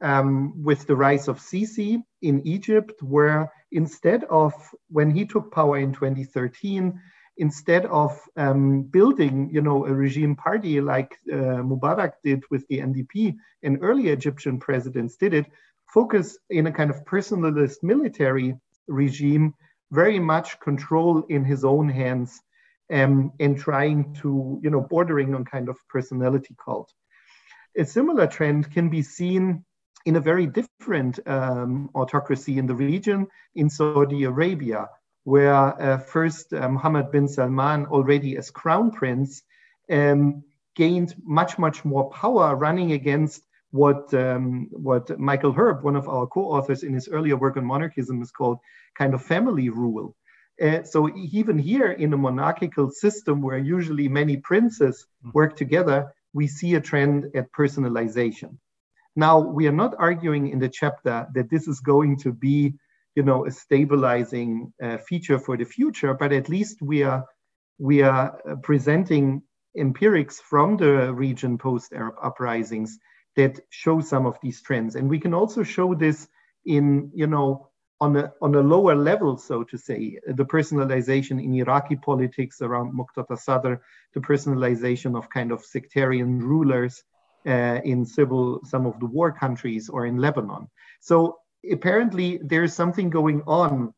with the rise of Sisi in Egypt, where instead of, when he took power in 2013, instead of building a regime party like Mubarak did with the NDP and early Egyptian presidents did it, focus in a kind of personalist military regime, very much control in his own hands, and trying to, bordering on kind of personality cult. A similar trend can be seen in a very different autocracy in the region, in Saudi Arabia, where first Hamad bin Salman, already as crown prince, gained much, much more power, running against what Michael Herb, one of our co-authors in his earlier work on monarchism, is called kind of family rule. So even here in a monarchical system where usually many princes work together, we see a trend at personalization. Now, we are not arguing in the chapter that this is going to be, a stabilizing feature for the future, but at least we are presenting empirics from the region post-Arab uprisings that show some of these trends. And we can also show this in, on a lower level, so to say, the personalization in Iraqi politics around Muqtada Sadr, the personalization of kind of sectarian rulers in some of the war countries or in Lebanon. So apparently there is something going on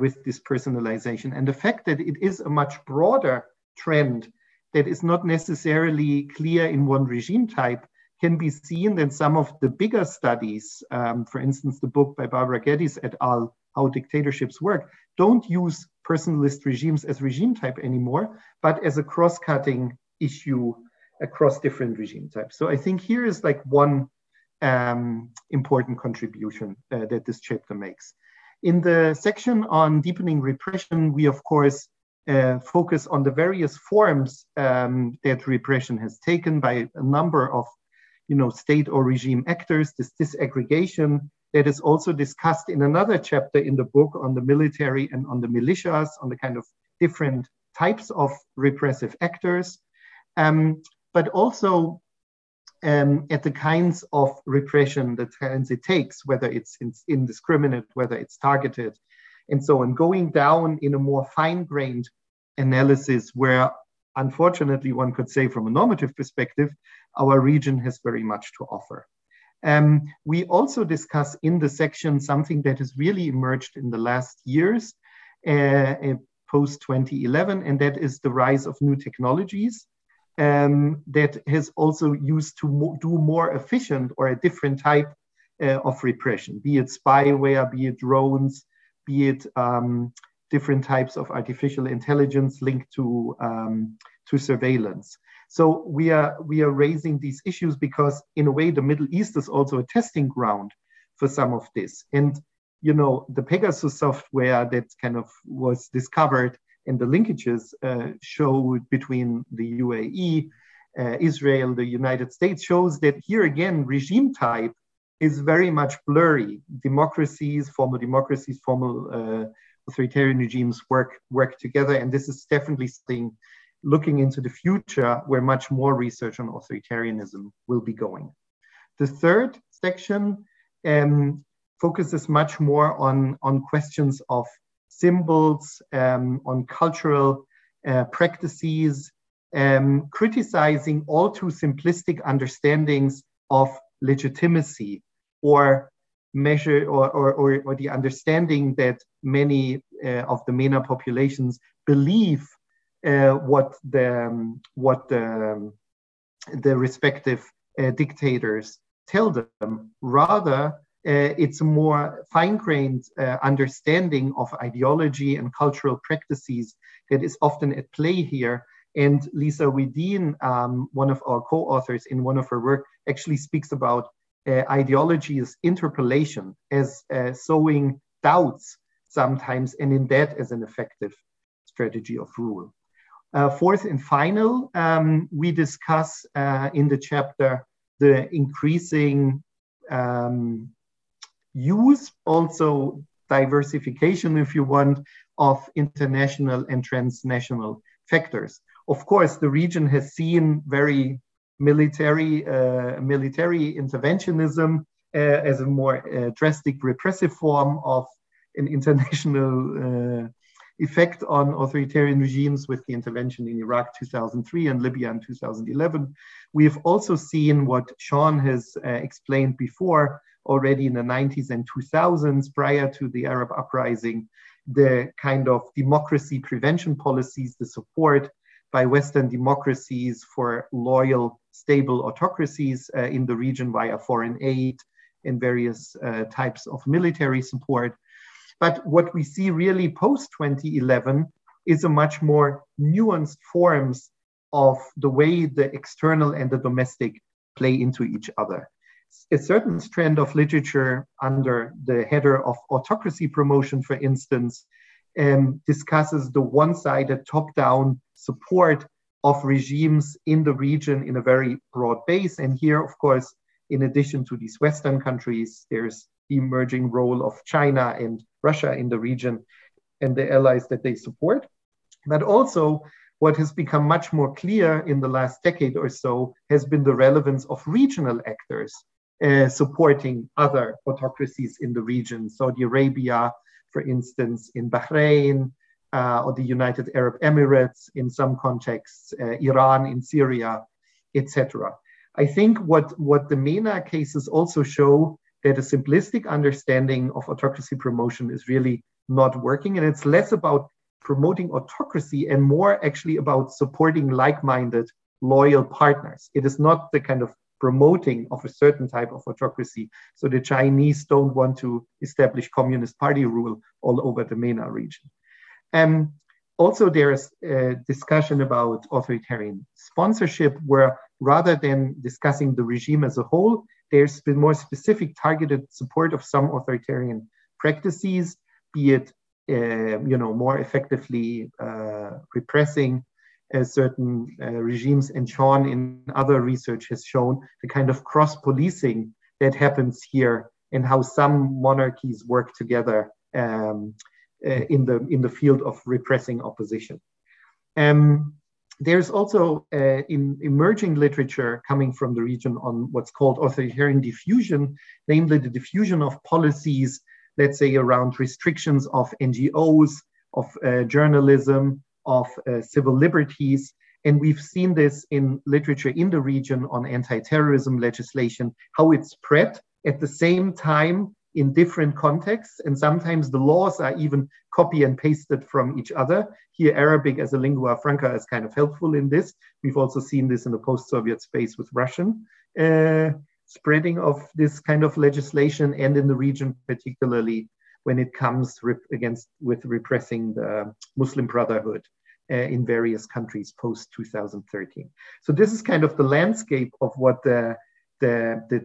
with this personalization, and the fact that it is a much broader trend that is not necessarily clear in one regime type can be seen in some of the bigger studies. For instance, the book by Barbara Geddes et al., How Dictatorships Work, don't use personalist regimes as regime type anymore, but as a cross-cutting issue across different regime types. So I think here is like one important contribution that this chapter makes. In the section on deepening repression, we of course focus on the various forms that repression has taken by a number of state or regime actors, this disaggregation that is also discussed in another chapter in the book on the military and on the militias, on the kind of different types of repressive actors, but also at the kinds of repression, the kinds it takes, whether it's indiscriminate, whether it's targeted, and so on, going down in a more fine-grained analysis where, unfortunately, one could say from a normative perspective, our region has very much to offer. We also discuss in the section something that has really emerged in the last years, post-2011, and that is the rise of new technologies that has also used to do more efficient or a different type of repression, be it spyware, be it drones, be it different types of artificial intelligence linked to surveillance. So we are raising these issues because, in a way, the Middle East is also a testing ground for some of this. And the Pegasus software that kind of was discovered and the linkages showed between the UAE Israel, the United States, shows that here again, regime type is very much blurry. Democracies, formal authoritarian regimes work together. And this is definitely something looking into the future where much more research on authoritarianism will be going. The third section focuses much more on questions of symbols, on cultural practices, criticizing all too simplistic understandings of legitimacy or measure or the understanding that many of the MENA populations believe what the respective dictators tell them. Rather, it's a more fine-grained understanding of ideology and cultural practices that is often at play here. And Lisa Wedeen, one of our co-authors in one of her work, actually speaks about ideology as interpolation, as sowing doubts sometimes, and in that as an effective strategy of rule. Fourth and final, we discuss in the chapter the increasing use, also diversification, if you want, of international and transnational factors. Of course, the region has seen very military interventionism as a more drastic repressive form of an international effect on authoritarian regimes with the intervention in Iraq 2003 and Libya in 2011. We have also seen what Sean has explained before, already in the 90s and 2000s, prior to the Arab uprising, the kind of democracy prevention policies, the support by Western democracies for loyal, stable autocracies in the region via foreign aid and various types of military support. But what we see really post-2011 is a much more nuanced forms of the way the external and the domestic play into each other. A certain strand of literature under the header of autocracy promotion, for instance, discusses the one-sided top-down support of regimes in the region in a very broad base. And here, of course, in addition to these Western countries, there's the emerging role of China and Russia in the region and the allies that they support. But also what has become much more clear in the last decade or so has been the relevance of regional actors supporting other autocracies in the region. Saudi Arabia, for instance, in Bahrain, or the United Arab Emirates in some contexts, Iran in Syria, etc. I think what the MENA cases also show that a simplistic understanding of autocracy promotion is really not working. And it's less about promoting autocracy and more actually about supporting like-minded, loyal partners. It is not the kind of promoting of a certain type of autocracy. So the Chinese don't want to establish Communist Party rule all over the MENA region. Also, there is a discussion about authoritarian sponsorship, where rather than discussing the regime as a whole, there's been more specific targeted support of some authoritarian practices, be it more effectively repressing certain regimes. And Sean in other research has shown the kind of cross-policing that happens here and how some monarchies work together in the field of repressing opposition. There's also in emerging literature coming from the region on what's called authoritarian diffusion, namely the diffusion of policies, let's say around restrictions of NGOs, of journalism, of civil liberties. And we've seen this in literature in the region on anti-terrorism legislation, how it spread at the same time in different contexts. And sometimes the laws are even copy and pasted from each other. Here, Arabic as a lingua franca is kind of helpful in this. We've also seen this in the post-Soviet space with Russian spreading of this kind of legislation, and in the region, particularly when it comes with repressing the Muslim Brotherhood in various countries post-2013. So this is kind of the landscape of what the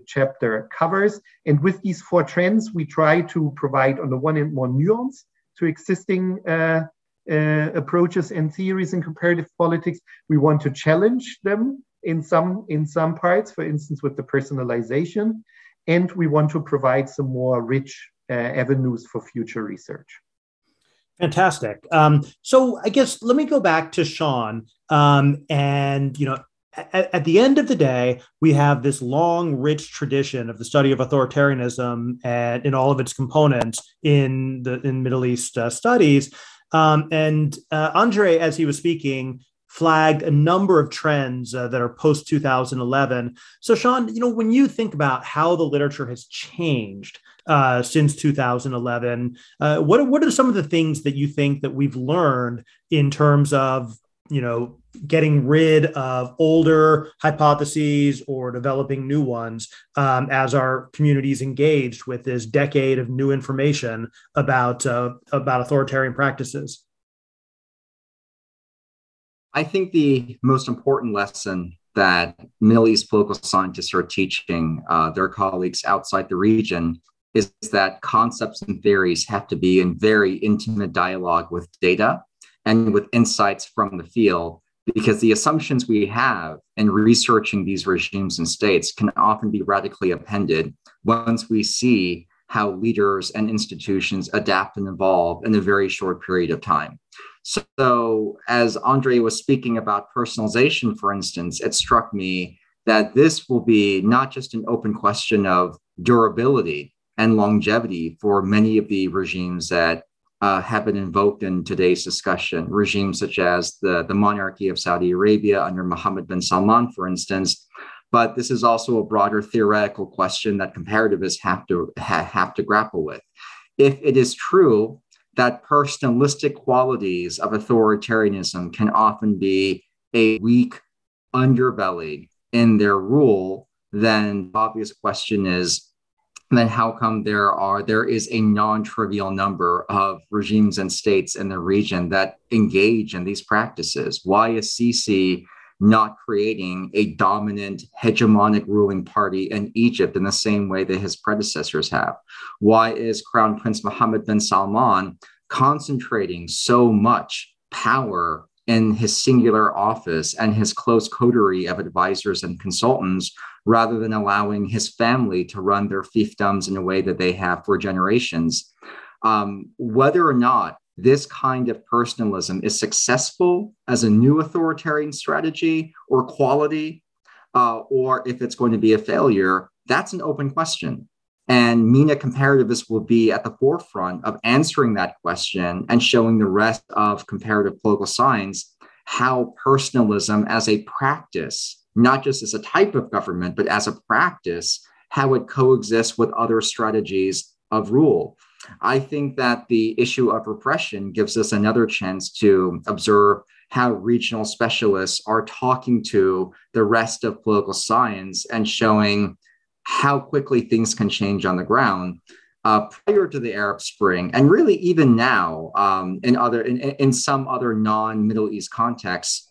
chapter covers. And with these four trends, we try to provide, on the one hand, more nuance to existing approaches and theories in comparative politics. We want to challenge them in some parts, for instance, with the personalization. And we want to provide some more rich avenues for future research. Fantastic. So I guess let me go back to Sean. And, you know, at the end of the day, we have this long, rich tradition of the study of authoritarianism and in all of its components in Middle East studies. And Andre, as he was speaking, flagged a number of trends that are post 2011. So, Sean, you know, when you think about how the literature has changed since 2011, what are some of the things that you think that we've learned in terms of, you know, getting rid of older hypotheses or developing new ones as our communities engaged with this decade of new information about authoritarian practices? I think the most important lesson that Middle East political scientists are teaching their colleagues outside the region is that concepts and theories have to be in very intimate dialogue with data and with insights from the field, because the assumptions we have in researching these regimes and states can often be radically upended once we see how leaders and institutions adapt and evolve in a very short period of time. So as Andre was speaking about personalization, for instance, it struck me that this will be not just an open question of durability and longevity for many of the regimes that have been invoked in today's discussion, regimes such as the monarchy of Saudi Arabia under Mohammed bin Salman, for instance. But this is also a broader theoretical question that comparativists have to grapple with. If it is true that personalistic qualities of authoritarianism can often be a weak underbelly in their rule, then the obvious question is, then how come there is a non-trivial number of regimes and states in the region that engage in these practices? Why is Sisi not creating a dominant hegemonic ruling party in Egypt in the same way that his predecessors have? Why is Crown Prince Mohammed bin Salman concentrating so much power in his singular office and his close coterie of advisors and consultants, rather than allowing his family to run their fiefdoms in a way that they have for generations? Whether or not this kind of personalism is successful as a new authoritarian strategy or quality, or if it's going to be a failure, that's an open question. And MENA comparativists will be at the forefront of answering that question and showing the rest of comparative political science how personalism as a practice, not just as a type of government, but as a practice, how it coexists with other strategies of rule. I think that the issue of repression gives us another chance to observe how regional specialists are talking to the rest of political science and showing how quickly things can change on the ground. Prior to the Arab Spring, and really even now in some other non-Middle East contexts,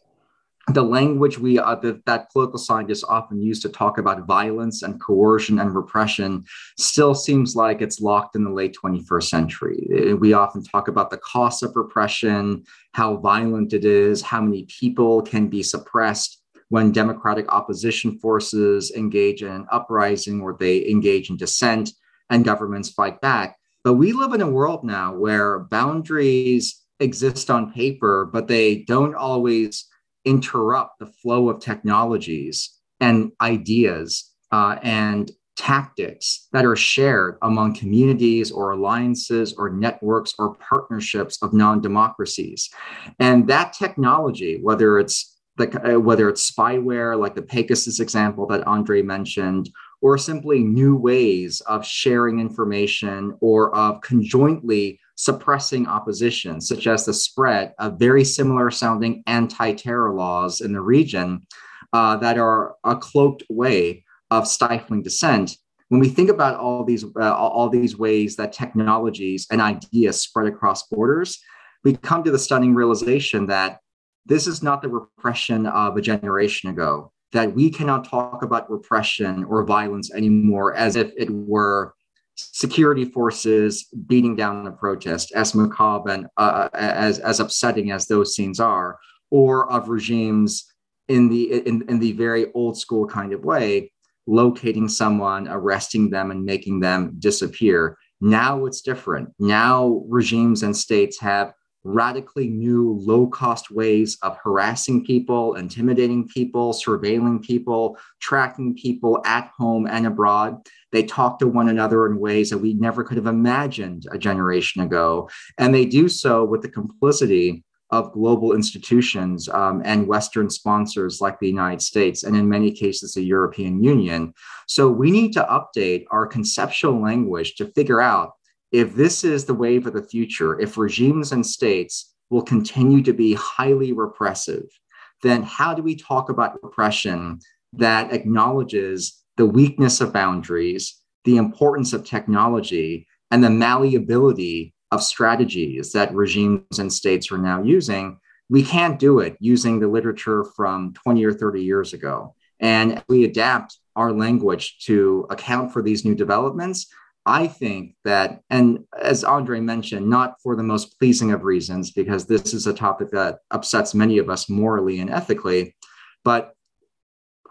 the language that political scientists often use to talk about violence and coercion and repression still seems like it's locked in the late 21st century. We often talk about the cost of repression, how violent it is, how many people can be suppressed when democratic opposition forces engage in an uprising or they engage in dissent and governments fight back. But we live in a world now where boundaries exist on paper, but they don't always interrupt the flow of technologies and ideas and tactics that are shared among communities or alliances or networks or partnerships of non-democracies. And that technology, whether it's spyware, like the Pegasus example that Andre mentioned, or simply new ways of sharing information or of conjointly suppressing opposition, such as the spread of very similar sounding anti-terror laws in the region that are a cloaked way of stifling dissent. When we think about all these ways that technologies and ideas spread across borders, we come to the stunning realization that this is not the repression of a generation ago, that we cannot talk about repression or violence anymore as if it were security forces beating down a protest, as macabre and as upsetting as those scenes are, or of regimes in the very old school kind of way, locating someone, arresting them, and making them disappear. Now it's different. Now regimes and states have radically new low-cost ways of harassing people, intimidating people, surveilling people, tracking people at home and abroad. They talk to one another in ways that we never could have imagined a generation ago. And they do so with the complicity of global institutions and Western sponsors like the United States, and in many cases, the European Union. So we need to update our conceptual language to figure out if this is the wave of the future, if regimes and states will continue to be highly repressive, then how do we talk about repression that acknowledges the weakness of boundaries, the importance of technology, and the malleability of strategies that regimes and states are now using? We can't do it using the literature from 20 or 30 years ago. And we adapt our language to account for these new developments. I think that, and as Andre mentioned, not for the most pleasing of reasons, because this is a topic that upsets many of us morally and ethically, but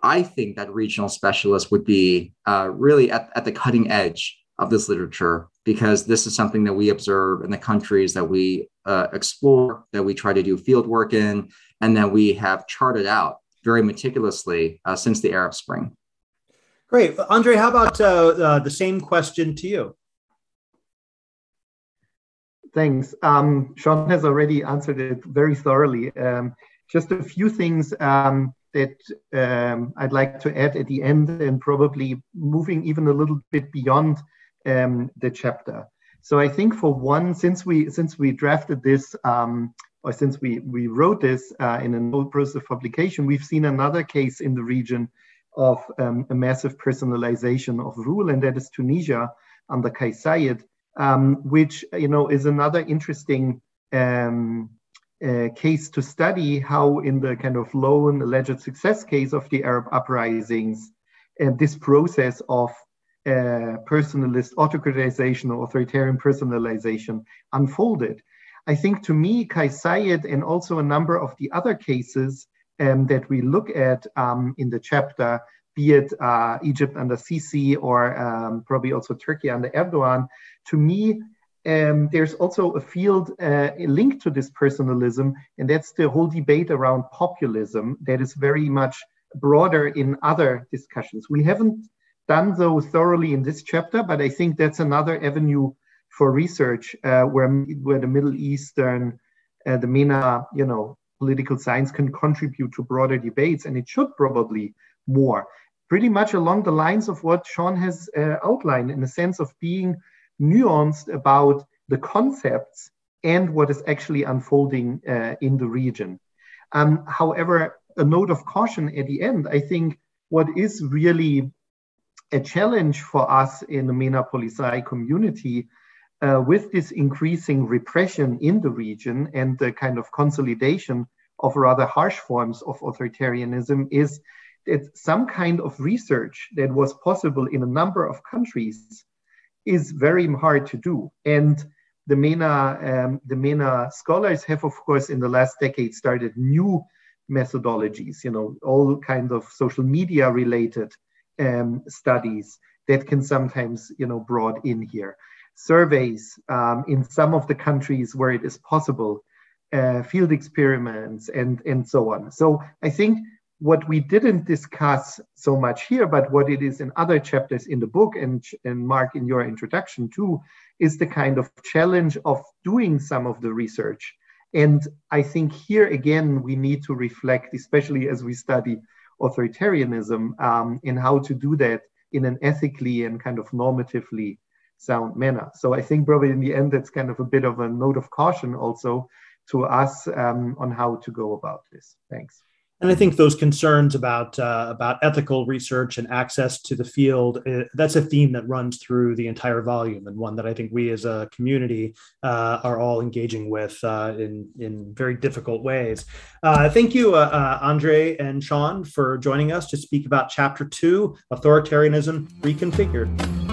I think that regional specialists would be really at the cutting edge of this literature, because this is something that we observe in the countries that we explore, that we try to do field work in, and that we have charted out very meticulously since the Arab Spring. Great. Andre, how about the same question to you? Thanks. Sean has already answered it very thoroughly. Just a few things that I'd like to add at the end, and probably moving even a little bit beyond the chapter. So I think, for one, since we drafted this, or since we wrote this in an old process of publication, we've seen another case in the region of a massive personalization of rule, and that is Tunisia under Kais Saied, which, you know, is another interesting case to study, how in the kind of lone alleged success case of the Arab uprisings, and this process of personalist autocratization or authoritarian personalization unfolded. I think, to me, Kais Saied and also a number of the other cases that we look at in the chapter, be it Egypt under Sisi or probably also Turkey under Erdogan, to me, there's also a field linked to this personalism, and that's the whole debate around populism that is very much broader in other discussions. We haven't done so thoroughly in this chapter, but I think that's another avenue for research where the Middle Eastern, the MENA, you know, political science can contribute to broader debates, and it should probably more. Pretty much along the lines of what Sean has outlined, in the sense of being nuanced about the concepts and what is actually unfolding in the region. However, a note of caution at the end, I think what is really a challenge for us in the MENA Policy community with this increasing repression in the region and the kind of consolidation of rather harsh forms of authoritarianism, is that some kind of research that was possible in a number of countries is very hard to do. And the MENA scholars have, of course, in the last decade started new methodologies, you know, all kinds of social media related studies that can sometimes, you know, brought in here. Surveys in some of the countries where it is possible, field experiments, and so on. So I think what we didn't discuss so much here, but what it is in other chapters in the book, and Mark, in your introduction too, is the kind of challenge of doing some of the research. And I think here again, we need to reflect, especially as we study authoritarianism, in how to do that in an ethically and kind of normatively sound manner. So I think probably in the end, that's kind of a bit of a note of caution also to us on how to go about this. Thanks. And I think those concerns about ethical research and access to the field, that's a theme that runs through the entire volume, and one that I think we as a community are all engaging with in very difficult ways. Thank you, Andre and Sean, for joining us to speak about Chapter 2, Authoritarianism Reconfigured.